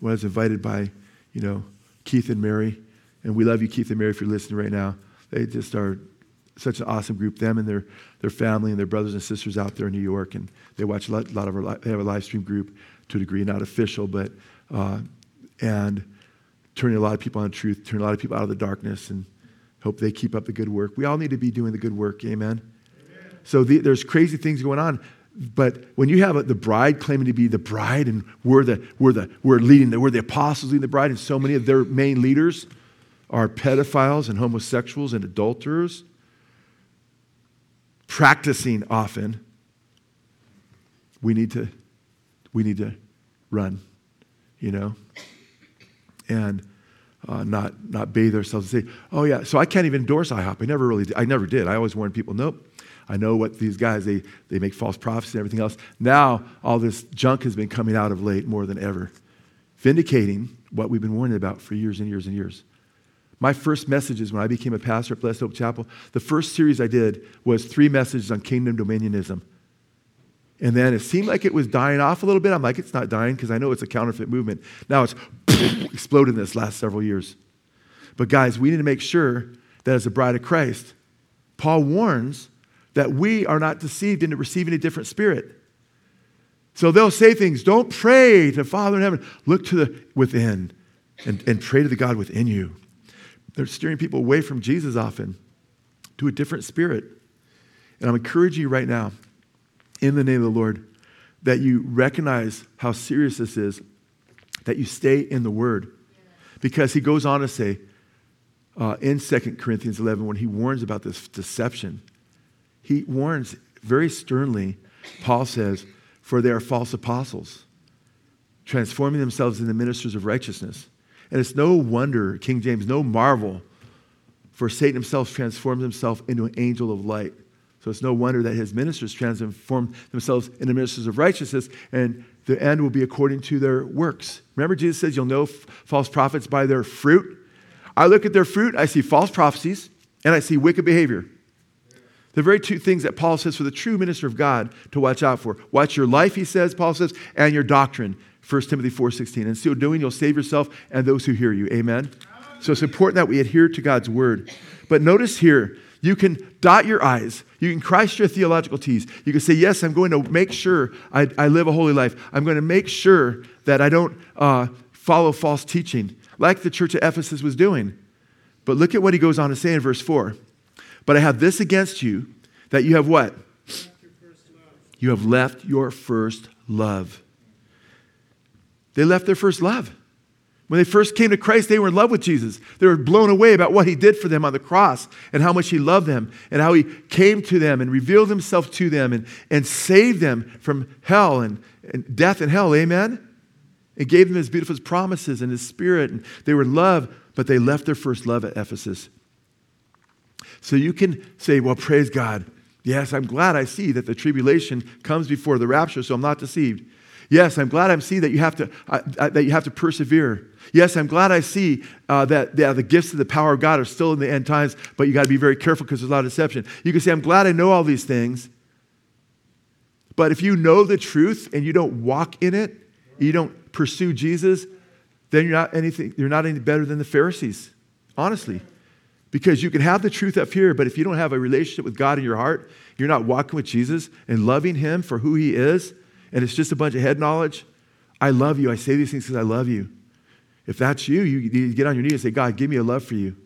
was invited by, Keith and Mary. And we love you, Keith and Mary, if you're listening right now. They just are such an awesome group, them and their family and their brothers and sisters out there in New York. And they watch a lot of our, they have a live stream group to a degree, not official, but and turning a lot of people on truth, turning a lot of people out of the darkness, and hope they keep up the good work. We all need to be doing the good work, amen? So there's crazy things going on. But when you have the bride claiming to be the bride, and we're the apostles leading the bride, and so many of their main leaders are pedophiles and homosexuals and adulterers, practicing often, we need to run, and not bathe ourselves and say, oh yeah, so I can't even endorse IHOP. I never did. I always warned people, nope. I know what these guys, they make false prophets and everything else. Now all this junk has been coming out of late more than ever, vindicating what we've been warning about for years and years and years. My first messages when I became a pastor at Blessed Hope Chapel, the first series I did was 3 messages on kingdom dominionism. And then it seemed like it was dying off a little bit. I'm like, it's not dying because I know it's a counterfeit movement. Now it's exploded in this last several years. But guys, we need to make sure that as the bride of Christ, Paul warns that we are not deceived into receiving a different spirit. So they'll say things, don't pray to Father in heaven. Look to the within and pray to the God within you. They're steering people away from Jesus often to a different spirit. And I'm encouraging you right now, in the name of the Lord, that you recognize how serious this is, that you stay in the Word. Because he goes on to say in 2 Corinthians 11, when he warns about this deception, he warns very sternly, Paul says, for they are false apostles, transforming themselves into ministers of righteousness. And it's no wonder, King James, no marvel, for Satan himself transforms himself into an angel of light. So it's no wonder that his ministers transform themselves into ministers of righteousness, and the end will be according to their works. Remember, Jesus says, you'll know false prophets by their fruit. I look at their fruit, I see false prophecies, and I see wicked behavior. The very two things that Paul says for the true minister of God to watch out for. Watch your life, he says, Paul says, and your doctrine, 1 Timothy 4:16. And so doing, you'll save yourself and those who hear you. Amen? So it's important that we adhere to God's word. But notice here, you can dot your I's. You can cross your theological T's. You can say, yes, I'm going to make sure I live a holy life. I'm going to make sure that I don't follow false teaching, like the church of Ephesus was doing. But look at what he goes on to say in verse 4. But I have this against you, that you have what? You have left your first love. They left their first love. When they first came to Christ, they were in love with Jesus. They were blown away about what he did for them on the cross and how much he loved them and how he came to them and revealed himself to them and saved them from hell and death and hell. Amen? And gave them his beautiful promises and his spirit. And they were loved, but they left their first love at Ephesus. So you can say, well, praise God. Yes, I'm glad I see that the tribulation comes before the rapture, so I'm not deceived. Yes, I'm glad I see that you have to persevere. Yes, I'm glad I see that the gifts of the power of God are still in the end times, but you got to be very careful because there's a lot of deception. You can say, I'm glad I know all these things. But if you know the truth and you don't walk in it, you don't pursue Jesus, then you're not any better than the Pharisees, honestly. Because you can have the truth up here, but if you don't have a relationship with God in your heart, you're not walking with Jesus and loving him for who he is, and it's just a bunch of head knowledge. I love you. I say these things because I love you. If that's you, you get on your knees and say, God, give me a love for you.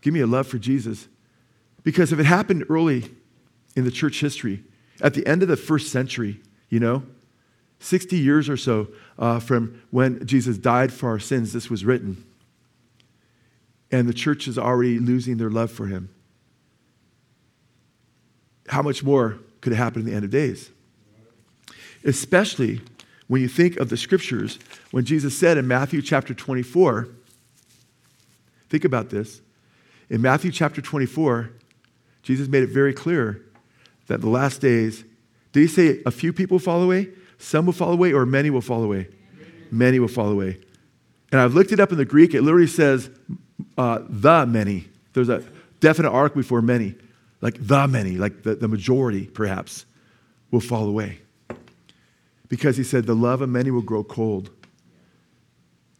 Give me a love for Jesus. Because if it happened early in the church history, at the end of the first century, 60 years or so from when Jesus died for our sins, this was written. And the church is already losing their love for him. How much more could it happen in the end of days? Especially when you think of the scriptures, when Jesus said in Matthew chapter 24, think about this. In Matthew chapter 24, Jesus made it very clear that the last days, did he say a few people fall away? Some will fall away, or many will fall away? Many will fall away. And I've looked it up in the Greek. It literally says, the many. There's a definite arc before many. Like the many, like the majority perhaps will fall away. Because he said the love of many will grow cold.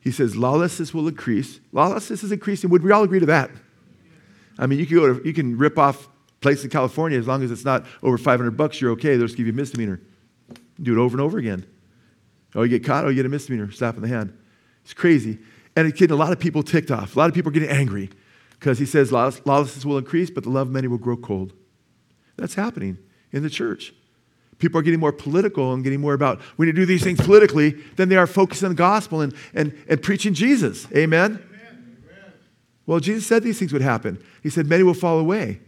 He says lawlessness will increase. Lawlessness is increasing. Would we all agree to that? I mean, you can rip off places in California as long as it's not over $500, you're okay. They'll just give you a misdemeanor. Do it over and over again. Oh, you get caught, oh, you get a misdemeanor, slap in the hand. It's crazy. And it's getting a lot of people ticked off. A lot of people are getting angry because he says lawlessness will increase, but the love of many will grow cold. That's happening in the church. People are getting more political and getting more about we need to do these things politically than they are focusing on the gospel and preaching Jesus. Amen? Amen? Well, Jesus said these things would happen. He said many will fall away,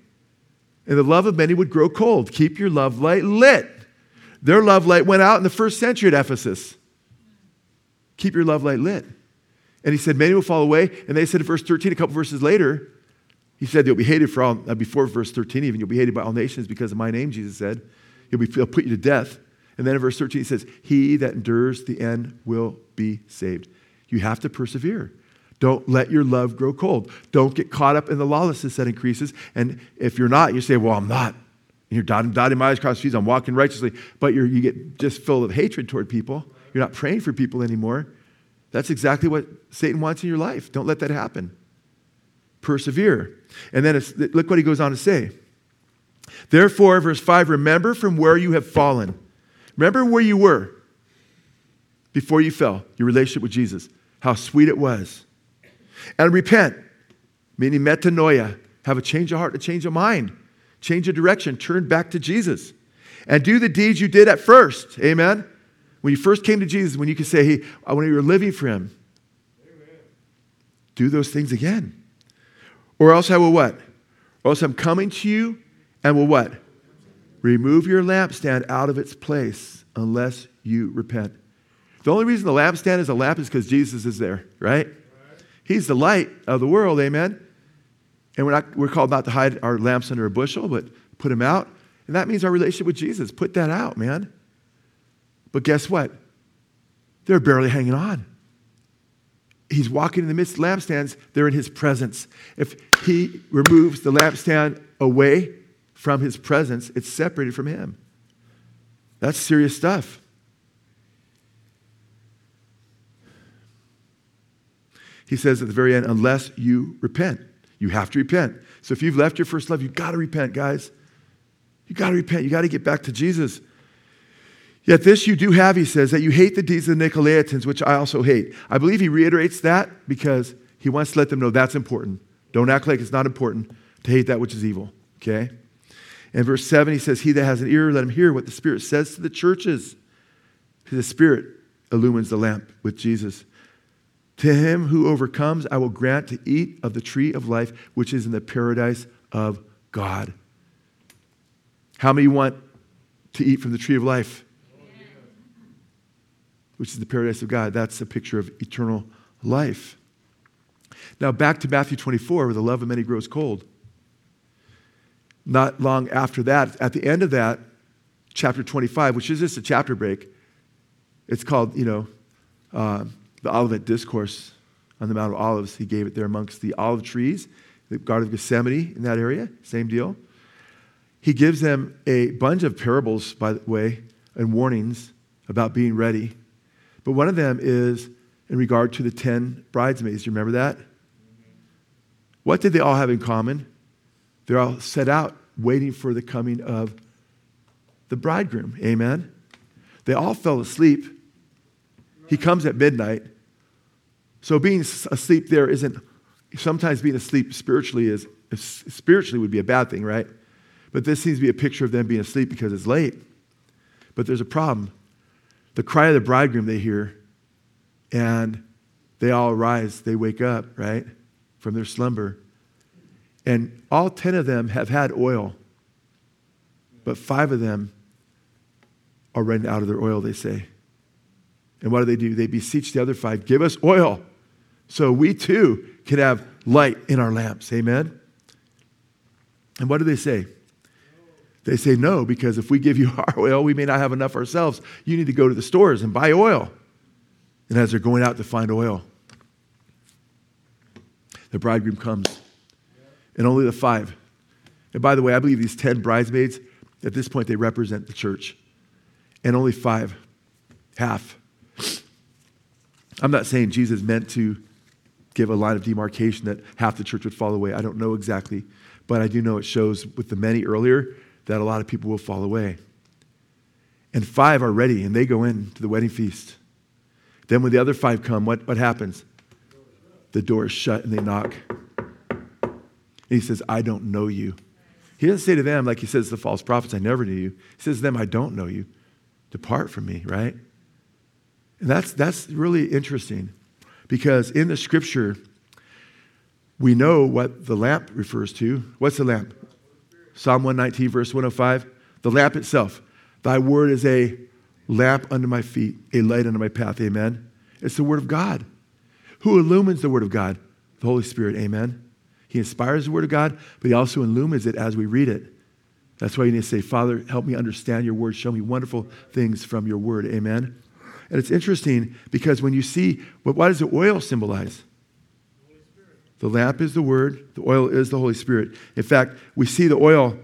and the love of many would grow cold. Keep your love light lit. Their love light went out in the first century at Ephesus. Keep your love light lit. And he said, many will fall away. And they said in verse 13, a couple verses later, he said, you'll be hated for all, before verse 13 even, you'll be hated by all nations because of my name, Jesus said. He'll put you to death. And then in verse 13, he says, he that endures the end will be saved. You have to persevere. Don't let your love grow cold. Don't get caught up in the lawlessness that increases. And if you're not, you say, well, I'm not. And you're dotting my I's, crossing T's, I'm walking righteously. But you get just filled of hatred toward people. You're not praying for people anymore. That's exactly what Satan wants in your life. Don't let that happen. Persevere. And then look what he goes on to say. Therefore, verse 5, remember from where you have fallen. Remember where you were before you fell, your relationship with Jesus, how sweet it was. And repent, meaning metanoia, have a change of heart, a change of mind, change of direction, turn back to Jesus. And do the deeds you did at first. Amen? When you first came to Jesus, when you could say, hey, when you were living for him, amen, do those things again. Or else I will what? Or else I'm coming to you and will what? Remove your lampstand out of its place unless you repent. The only reason the lampstand is a lamp is because Jesus is there, right? He's the light of the world, amen? And we're called not to hide our lamps under a bushel, but put them out. And that means our relationship with Jesus. Put that out, man. But guess what? They're barely hanging on. he's walking in the midst of lampstands, they're in his presence. If he removes the lampstand away from his presence, it's separated from him. That's serious stuff. He says at the very end, unless you repent, you have to repent. So if you've left your first love, you've got to repent, guys. You've got to repent. You've got to get back to Jesus. Yet this you do have, he says, that you hate the deeds of the Nicolaitans, which I also hate. I believe he reiterates that because he wants to let them know that's important. Don't act like it's not important to hate that which is evil, okay? And verse 7, he says, he that has an ear, let him hear what the Spirit says to the churches. The Spirit illumines the lamp with Jesus. To him who overcomes, I will grant to eat of the tree of life, which is in the paradise of God. How many want to eat from the tree of life? Which is the paradise of God. That's a picture of eternal life. Now back to Matthew 24, where the love of many grows cold. Not long after that, at the end of that, chapter 25, which is just a chapter break, it's called, the Olivet Discourse on the Mount of Olives. He gave it there amongst the olive trees, the Garden of Gethsemane in that area, same deal. He gives them a bunch of parables, by the way, and warnings about being ready. But one of them is in regard to the 10 bridesmaids. You remember that? What did they all have in common? They're all set out waiting for the coming of the bridegroom. Amen? They all fell asleep. He comes at midnight. So being asleep there isn't, sometimes being asleep spiritually would be a bad thing, right? But this seems to be a picture of them being asleep because it's late. But there's a problem. The cry of the bridegroom they hear, and they all arise. They wake up, right, from their slumber. And all 10 of them have had oil, but 5 of them are running out of their oil, they say. And what do? They beseech the other 5, give us oil so we too can have light in our lamps. Amen? And what do they say? They say no, because if we give you our oil, we may not have enough ourselves. You need to go to the stores and buy oil. And as they're going out to find oil, the bridegroom comes. And only the 5. And by the way, I believe these 10 bridesmaids, at this point, they represent the church. And only 5, half. I'm not saying Jesus meant to give a line of demarcation that half the church would fall away. I don't know exactly. But I do know it shows with the many earlier that a lot of people will fall away. And 5 are ready, and they go in to the wedding feast. Then when the other 5 come, what happens? The door is shut, and they knock. And he says, I don't know you. He doesn't say to them, like he says to the false prophets, I never knew you. He says to them, I don't know you. Depart from me, right? And that's really interesting, because in the Scripture, we know what the lamp refers to. What's the lamp? Psalm 119, verse 105. The lamp itself. Thy word is a lamp unto my feet, a light unto my path. Amen. It's the word of God. Who illumines the word of God? The Holy Spirit. Amen. He inspires the word of God, but he also illumines it as we read it. That's why you need to say, Father, help me understand your word. Show me wonderful things from your word. Amen. And it's interesting because when you see, what does the oil symbolize? The lamp is the word. The oil is the Holy Spirit. In fact, we see the oil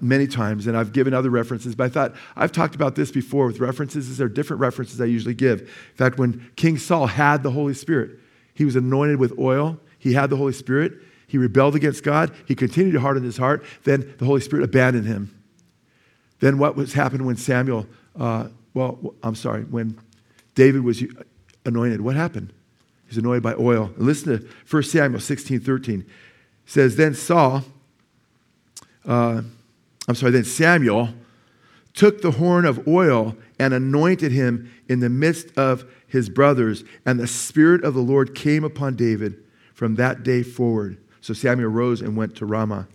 many times, and I've given other references, but I thought I've talked about this before with references. These are different references I usually give. In fact, when King Saul had the Holy Spirit, he was anointed with oil. He had the Holy Spirit. He rebelled against God. He continued to harden his heart. Then the Holy Spirit abandoned him. Then what was happened when when David was anointed, what happened? He's anointed by oil. And listen to 1 Samuel 16:13. It says, Then Samuel took the horn of oil and anointed him in the midst of his brothers, and the Spirit of the Lord came upon David from that day forward. So Samuel rose and went to Ramah.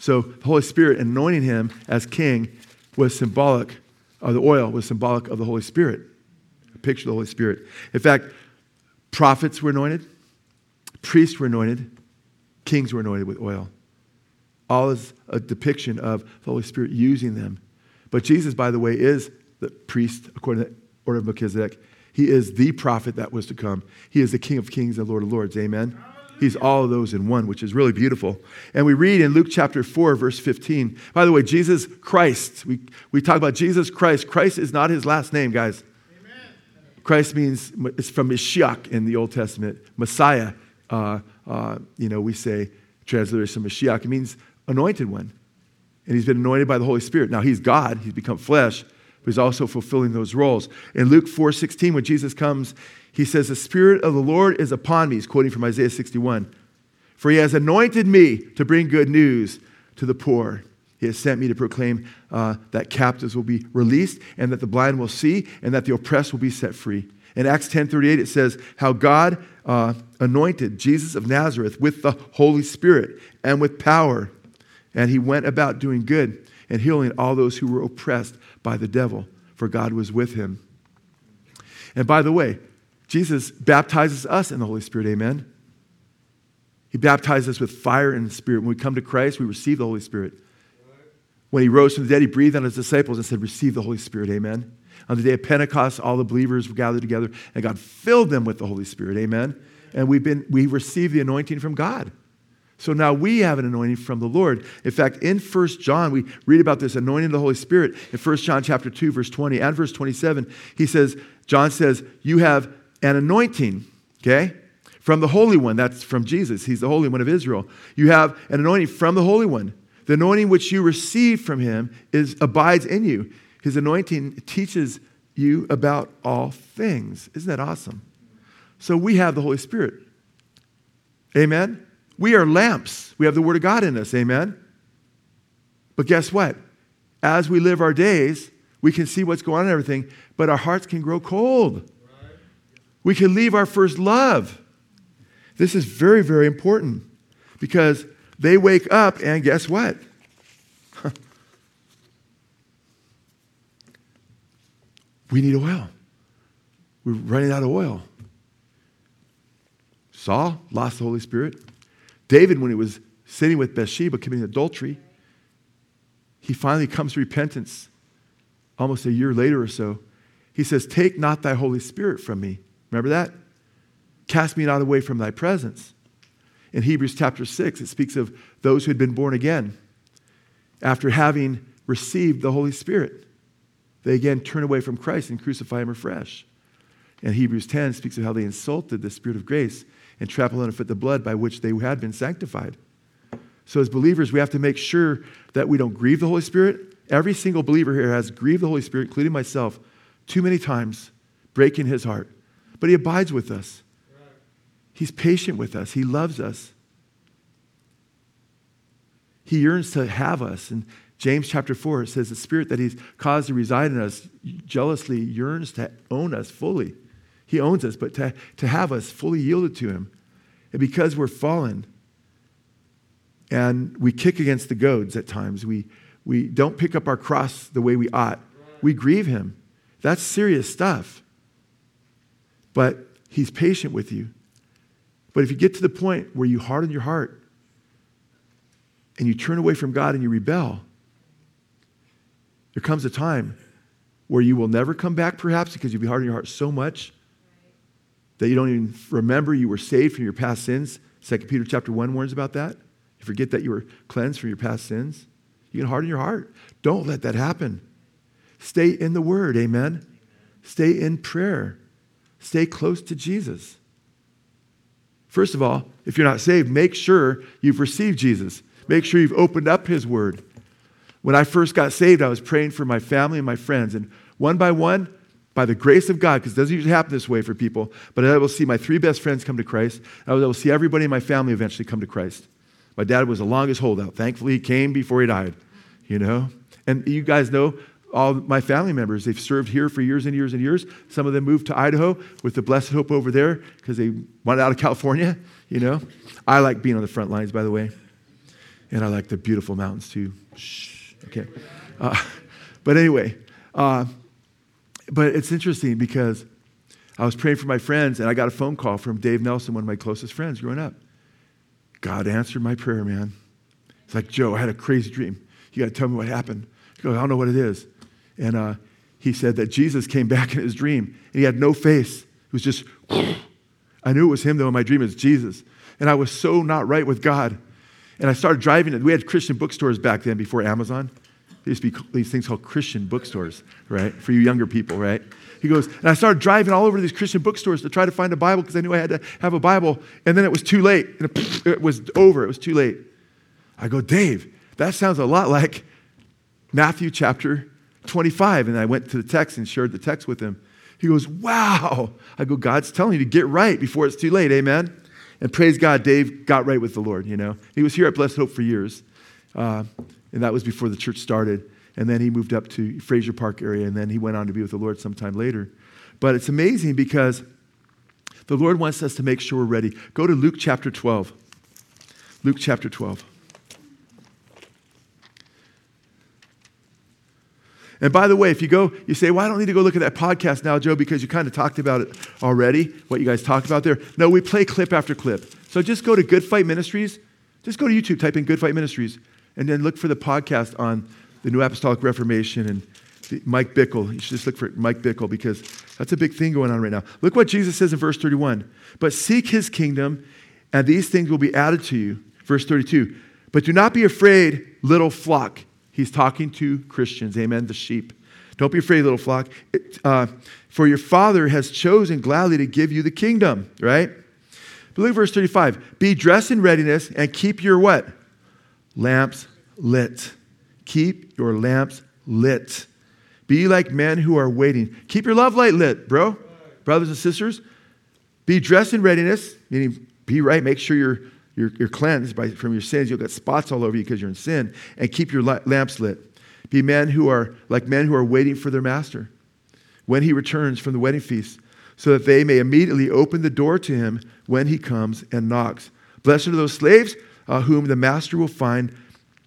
So the Holy Spirit anointing him as king was symbolic, or the oil was symbolic of the Holy Spirit, a picture of the Holy Spirit. In fact, prophets were anointed, priests were anointed, kings were anointed with oil. All is a depiction of the Holy Spirit using them. But Jesus, by the way, is the priest according to the order of Melchizedek. He is the prophet that was to come. He is the King of kings and Lord of lords. Amen? He's all of those in one, which is really beautiful. And we read in Luke chapter 4, verse 15. By the way, Jesus Christ. We talk about Jesus Christ. Christ is not his last name, guys. Amen. Christ means, it's from Mashiach in the Old Testament. Messiah, we say, transliteration Mashiach. It means anointed one. And he's been anointed by the Holy Spirit. Now, he's God. He's become flesh. But he's also fulfilling those roles. In Luke 4:16, when Jesus comes, he says, the Spirit of the Lord is upon me. He's quoting from Isaiah 61. For he has anointed me to bring good news to the poor. He has sent me to proclaim that captives will be released and that the blind will see and that the oppressed will be set free. In Acts 10:38, it says how God anointed Jesus of Nazareth with the Holy Spirit and with power. And he went about doing good and healing all those who were oppressed by the devil, for God was with him. And by the way, Jesus baptizes us in the Holy Spirit, amen? He baptizes us with fire and spirit. When we come to Christ, we receive the Holy Spirit. When he rose from the dead, he breathed on his disciples and said, receive the Holy Spirit, amen? On the day of Pentecost, all the believers were gathered together, and God filled them with the Holy Spirit, amen? And we received the anointing from God. So now we have an anointing from the Lord. In fact, in 1 John, we read about this anointing of the Holy Spirit. In 1 John chapter 2, verse 20 and verse 27, John says, you have an anointing, okay, from the Holy One. That's from Jesus. He's the Holy One of Israel. You have an anointing from the Holy One. The anointing which you receive from him abides in you. His anointing teaches you about all things. Isn't that awesome? So we have the Holy Spirit. Amen? We are lamps. We have the Word of God in us, amen? But guess what? As we live our days, we can see what's going on and everything, but our hearts can grow cold. Right. We can leave our first love. This is very, very important because they wake up and guess what? We need oil. We're running out of oil. Saul lost the Holy Spirit. David, when he was sitting with Bathsheba committing adultery, he finally comes to repentance almost a year later or so. He says, take not thy Holy Spirit from me. Remember that? Cast me not away from thy presence. In Hebrews chapter 6, it speaks of those who had been born again. After having received the Holy Spirit, they again turn away from Christ and crucify him afresh. And Hebrews 10 speaks of how they insulted the Spirit of grace and trample underfoot the blood by which they had been sanctified. So as believers, we have to make sure that we don't grieve the Holy Spirit. Every single believer here has grieved the Holy Spirit, including myself, too many times, breaking his heart. But he abides with us. He's patient with us. He loves us. He yearns to have us. And James chapter 4 says the Spirit that he's caused to reside in us jealously yearns to own us fully. He owns us, but to have us fully yielded to him. And because we're fallen and we kick against the goads at times, we don't pick up our cross the way we ought. We grieve him. That's serious stuff. But he's patient with you. But if you get to the point where you harden your heart and you turn away from God and you rebel, there comes a time where you will never come back perhaps because you'll be hardening your heart so much that you don't even remember you were saved from your past sins. 2 Peter chapter 1 warns about that. You forget that you were cleansed from your past sins. You can harden your heart. Don't let that happen. Stay in the Word, amen? Stay in prayer. Stay close to Jesus. First of all, if you're not saved, make sure you've received Jesus. Make sure you've opened up his Word. When I first got saved, I was praying for my family and my friends. And one by one, by the grace of God, because it doesn't usually happen this way for people, but I will see my 3 best friends come to Christ. I will see everybody in my family eventually come to Christ. My dad was the longest holdout. Thankfully, he came before he died, you know. And you guys know all my family members. They've served here for years and years and years. Some of them moved to Idaho with the Blessed Hope over there because they wanted out of California, you know. I like being on the front lines, by the way. And I like the beautiful mountains, too. Shh. Okay. But anyway, but it's interesting because I was praying for my friends and I got a phone call from Dave Nelson, one of my closest friends growing up. God answered my prayer, man. It's like, Joe, I had a crazy dream. You got to tell me what happened. He goes, I don't know what it is. And he said that Jesus came back in his dream, and he had no face. It was just, I knew it was him, though, in my dream. It was Jesus. And I was so not right with God. And I started driving it. We had Christian bookstores back then before Amazon. There used to be these things called Christian bookstores, right? For you younger people, right? He goes, and I started driving all over these Christian bookstores to try to find a Bible because I knew I had to have a Bible. And then it was too late. And it was over. It was too late. I go, Dave, that sounds a lot like Matthew chapter 25. And I went to the text and shared the text with him. He goes, wow. I go, God's telling you to get right before it's too late. Amen. And praise God, Dave got right with the Lord, you know. He was here at Blessed Hope for years, and that was before the church started. And then he moved up to Fraser Park area, and then he went on to be with the Lord sometime later. But it's amazing because the Lord wants us to make sure we're ready. Go to Luke chapter 12. Luke chapter 12. And by the way, if you go, you say, well, I don't need to go look at that podcast now, Joe, because you kind of talked about it already, what you guys talked about there. No, we play clip after clip. So just go to Good Fight Ministries. Just go to YouTube, type in Good Fight Ministries, and then look for the podcast on the New Apostolic Reformation and Mike Bickle. You should just look for Mike Bickle because that's a big thing going on right now. Look what Jesus says in verse 31. But seek his kingdom, and these things will be added to you. Verse 32. But do not be afraid, little flock. He's talking to Christians, amen, the sheep. Don't be afraid, little flock, for your Father has chosen gladly to give you the kingdom, right? But look at verse 35. Be dressed in readiness and keep your what? Lamps lit. Keep your lamps lit. Be like men who are waiting. Keep your love light lit, bro, brothers and sisters. Be dressed in readiness, meaning be right, make sure you're cleansed from your sins. You'll get spots all over you because you're in sin. And keep your lamps lit. Be men who are waiting for their master when he returns from the wedding feast, so that they may immediately open the door to him when he comes and knocks. Blessed are those slaves whom the master will find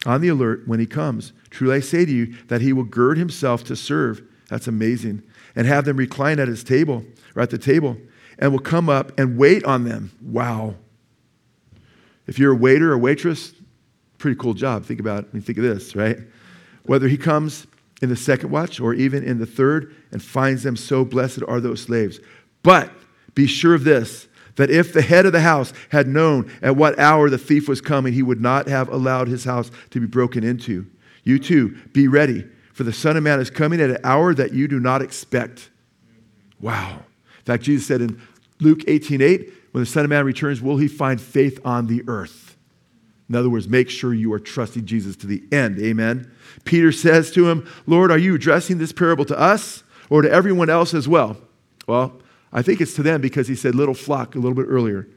on the alert when he comes. Truly I say to you that he will gird himself to serve. That's amazing. And have them recline at his table or at the table, and will come up and wait on them. Wow. If you're a waiter or waitress, pretty cool job. Think about it. I mean, think of this, right? Whether he comes in the second watch or even in the third and finds them, so blessed are those slaves. But be sure of this, that if the head of the house had known at what hour the thief was coming, he would not have allowed his house to be broken into. You too, be ready, for the Son of Man is coming at an hour that you do not expect. Wow. In fact, Jesus said in Luke 18:8, when the Son of Man returns, will he find faith on the earth? In other words, make sure you are trusting Jesus to the end. Amen. Peter says to him, Lord, are you addressing this parable to us or to everyone else as well? Well, I think it's to them because he said little flock a little bit earlier.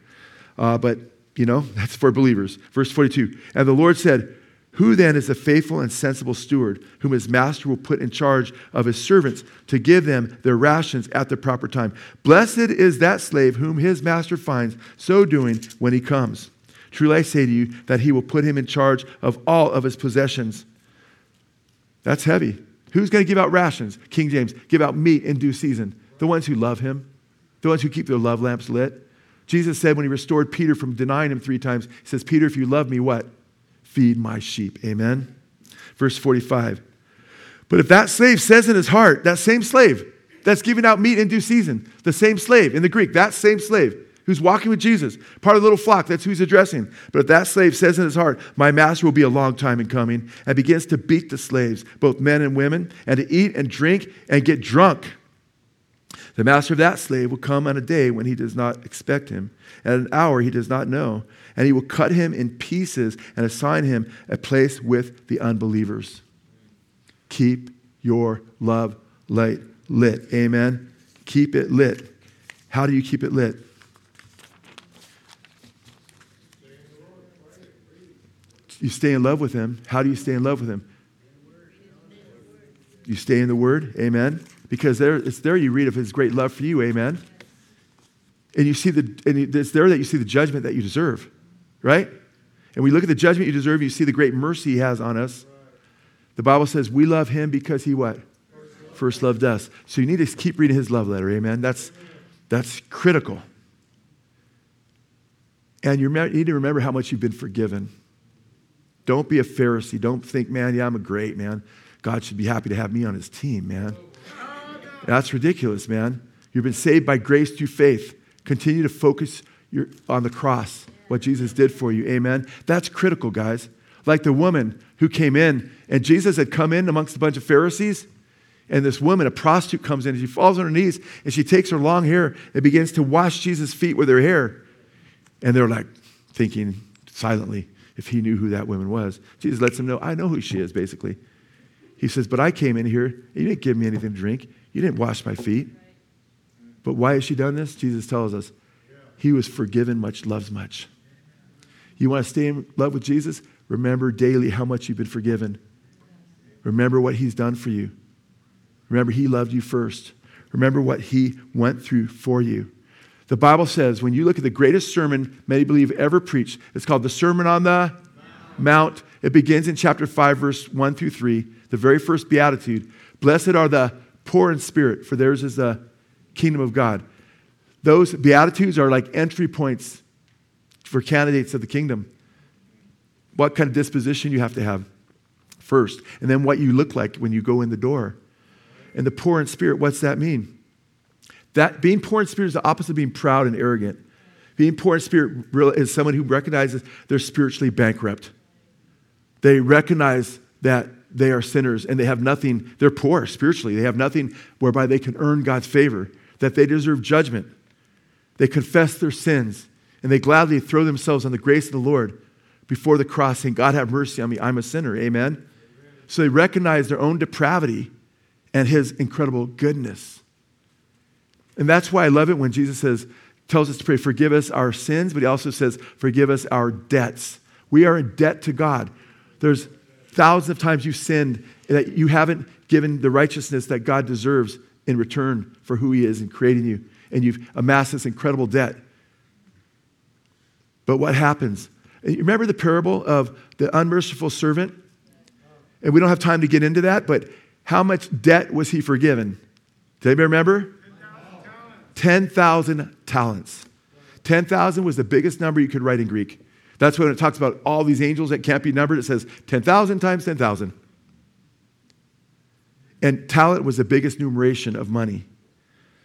But, you know, that's for believers. Verse 42, and the Lord said, who then is a faithful and sensible steward whom his master will put in charge of his servants to give them their rations at the proper time? Blessed is that slave whom his master finds so doing when he comes. Truly I say to you that he will put him in charge of all of his possessions. That's heavy. Who's going to give out rations? King James, give out meat in due season. The ones who love him. The ones who keep their love lamps lit. Jesus said when he restored Peter from denying him 3 times, he says, Peter, if you love me, what? Feed my sheep. Amen. Verse 45. But if that slave says in his heart, that same slave that's giving out meat in due season, the same slave in the Greek, that same slave who's walking with Jesus, part of the little flock, that's who he's addressing. But if that slave says in his heart, my master will be a long time in coming, and begins to beat the slaves, both men and women, and to eat and drink and get drunk, the master of that slave will come on a day when he does not expect him, at an hour he does not know, and he will cut him in pieces and assign him a place with the unbelievers. Keep your love light lit. Amen. Keep it lit. How do you keep it lit? You stay in love with him. How do you stay in love with him? You stay in the word. Amen. Because there, it's there you read of his great love for you, amen. And you see it's there that you see the judgment that you deserve, right? And we look at the judgment you deserve, you see the great mercy he has on us. The Bible says we love him because he what? First loved us. So you need to keep reading his love letter, amen. That's critical. And you need to remember how much you've been forgiven. Don't be a Pharisee. Don't think, man, yeah, I'm a great man. God should be happy to have me on his team, man. That's ridiculous, man. You've been saved by grace through faith. Continue to focus on the cross, what Jesus did for you. Amen. That's critical, guys. Like the woman who came in, and Jesus had come in amongst a bunch of Pharisees, and this woman, a prostitute, comes in, and she falls on her knees, and she takes her long hair and begins to wash Jesus' feet with her hair. And they're like thinking silently, if he knew who that woman was. Jesus lets them know, I know who she is, basically. He says, but I came in here, and you didn't give me anything to drink. You didn't wash my feet. But why has she done this? Jesus tells us, he was forgiven much, loves much. You want to stay in love with Jesus? Remember daily how much you've been forgiven. Remember what he's done for you. Remember he loved you first. Remember what he went through for you. The Bible says, when you look at the greatest sermon many believe ever preached, it's called the Sermon on the Mount. It begins in chapter 5, verse 1 through 3, the very first beatitude. Blessed are the poor in spirit, for theirs is the kingdom of God. Those beatitudes are like entry points for candidates of the kingdom. What kind of disposition you have to have first, and then what you look like when you go in the door. And the poor in spirit, what's that mean? That being poor in spirit is the opposite of being proud and arrogant. Being poor in spirit is someone who recognizes they're spiritually bankrupt. They recognize that they are sinners and they have nothing. They're poor spiritually. They have nothing whereby they can earn God's favor, that they deserve judgment. They confess their sins and they gladly throw themselves on the grace of the Lord before the cross, saying, God have mercy on me, I'm a sinner. Amen? Amen. So they recognize their own depravity and his incredible goodness. And that's why I love it when Jesus tells us to pray, forgive us our sins, but he also says, forgive us our debts. We are in debt to God. There's thousands of times you've sinned that you haven't given the righteousness that God deserves in return for who he is in creating you, and you've amassed this incredible debt. But what happens? You remember the parable of the unmerciful servant? And we don't have time to get into that, but how much debt was he forgiven? Does anybody remember? 10,000 talents. 10,000 was the biggest number you could write in Greek. That's when it talks about all these angels that can't be numbered. It says 10,000 times 10,000. And talent was the biggest numeration of money.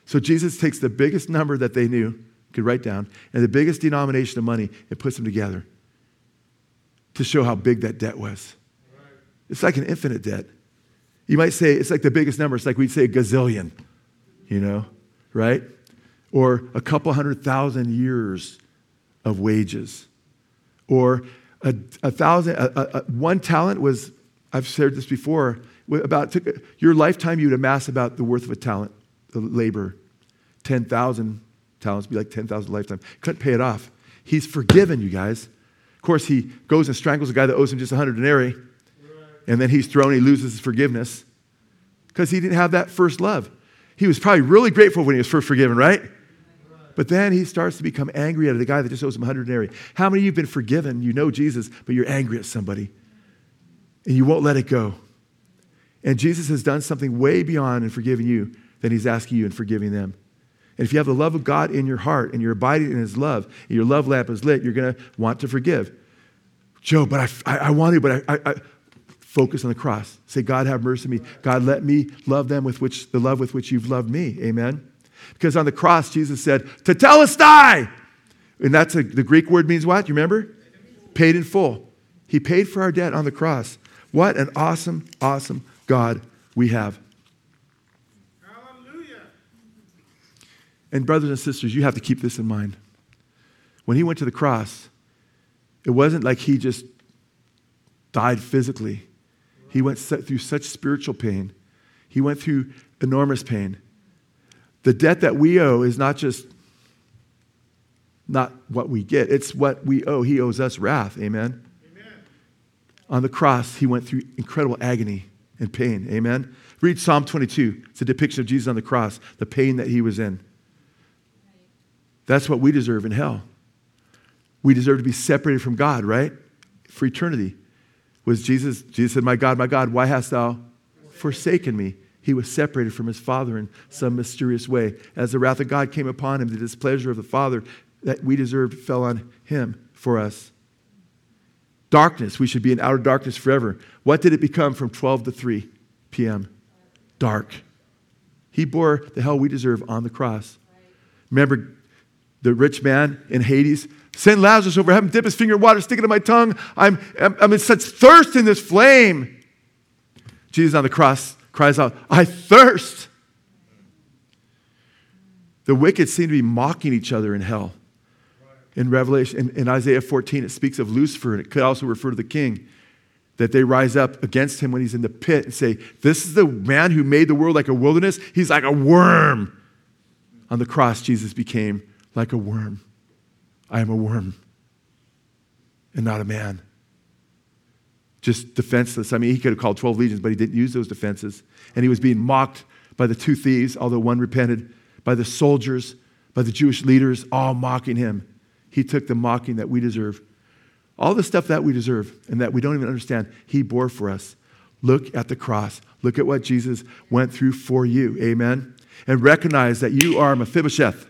So Jesus takes the biggest number that they knew, could write down, and the biggest denomination of money, and puts them together to show how big that debt was. It's like an infinite debt. You might say it's like the biggest number. It's like we'd say a gazillion, you know, right? Or a couple 100,000 years of wages. Or one talent was, I've shared this before, your lifetime you would amass about the worth of a talent, of labor. 10,000 talents would be like 10,000 lifetime. Couldn't pay it off. He's forgiven, you guys. Of course, he goes and strangles a guy that owes him just 100 denarii, and then he's thrown, he loses his forgiveness because he didn't have that first love. He was probably really grateful when he was first forgiven, right? But then he starts to become angry at the guy that just owes him 100 denarii. How many of you have been forgiven? You know Jesus, but you're angry at somebody. And you won't let it go. And Jesus has done something way beyond in forgiving you than he's asking you in forgiving them. And if you have the love of God in your heart and you're abiding in his love, and your love lamp is lit, you're going to want to forgive. Joe, but I want to, but I focus on the cross. Say, God, have mercy on me. God, let me love them with which the love with which you've loved me. Amen. Because on the cross, Jesus said, "Tetelestai," and that's the Greek word means what? You remember? Paid in full. He paid for our debt on the cross. What an awesome, awesome God we have. Hallelujah. And brothers and sisters, you have to keep this in mind. When he went to the cross, it wasn't like he just died physically. He went through such spiritual pain. He went through enormous pain. The debt that we owe is not just not what we get. It's what we owe. He owes us wrath. Amen? Amen. On the cross, he went through incredible agony and pain. Amen? Read Psalm 22. It's a depiction of Jesus on the cross, the pain that he was in. That's what we deserve in hell. We deserve to be separated from God, right? For eternity. Was Jesus said, my God, why hast thou forsaken me? He was separated from his Father in some mysterious way. As the wrath of God came upon him, the displeasure of the Father that we deserved fell on him for us. Darkness, we should be in outer darkness forever. What did it become from 12 to 3 p.m.? Dark. He bore the hell we deserve on the cross. Remember the rich man in Hades? Send Lazarus over heaven, dip his finger in water, stick it in my tongue. I'm in such thirst in this flame. Jesus on the cross cries out, I thirst. The wicked seem to be mocking each other in hell. In Revelation, in Isaiah 14, it speaks of Lucifer, and it could also refer to the king, that they rise up against him when he's in the pit and say, this is the man who made the world like a wilderness. He's like a worm. On the cross, Jesus became like a worm. I am a worm and not a man. Just defenseless. I mean, he could have called 12 legions, but he didn't use those defenses. And he was being mocked by the two thieves, although one repented, by the soldiers, by the Jewish leaders, all mocking him. He took the mocking that we deserve. All the stuff that we deserve and that we don't even understand, he bore for us. Look at the cross. Look at what Jesus went through for you. Amen? And recognize that you are Mephibosheth.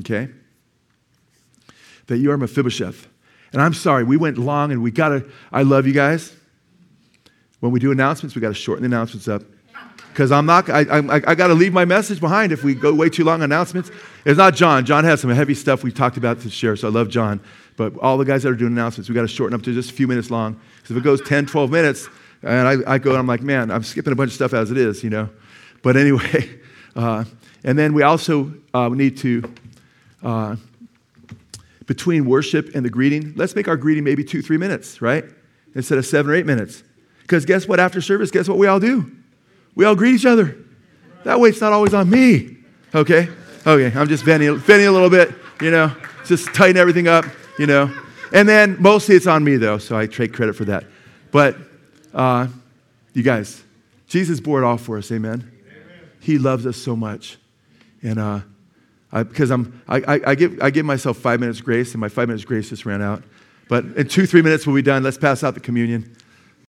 Okay? That you are Mephibosheth. And I'm sorry, we went long and we got to, I love you guys. When we do announcements, we got to shorten the announcements up. Because I got to leave my message behind if we go way too long on announcements. It's not John. John has some heavy stuff we talked about to share, so I love John. But all the guys that are doing announcements, we got to shorten up to just a few minutes long. Because if it goes 10, 12 minutes, and I go and I'm like, man, I'm skipping a bunch of stuff as it is, you know. But anyway, and then we also need to, between worship and the greeting, let's make our greeting maybe 2-3 minutes, right? Instead of 7 or 8 minutes. Because guess what? After service, guess what we all do? We all greet each other. That way it's not always on me. Okay? Okay, I'm just venting a little bit, you know. Just tighten everything up, you know. And then mostly it's on me, though, so I take credit for that. But you guys, Jesus bore it all for us. Amen? Amen. He loves us so much. And I give myself 5 minutes grace, and my 5 minutes grace just ran out. But in 2-3 minutes we'll be done. Let's pass out the communion.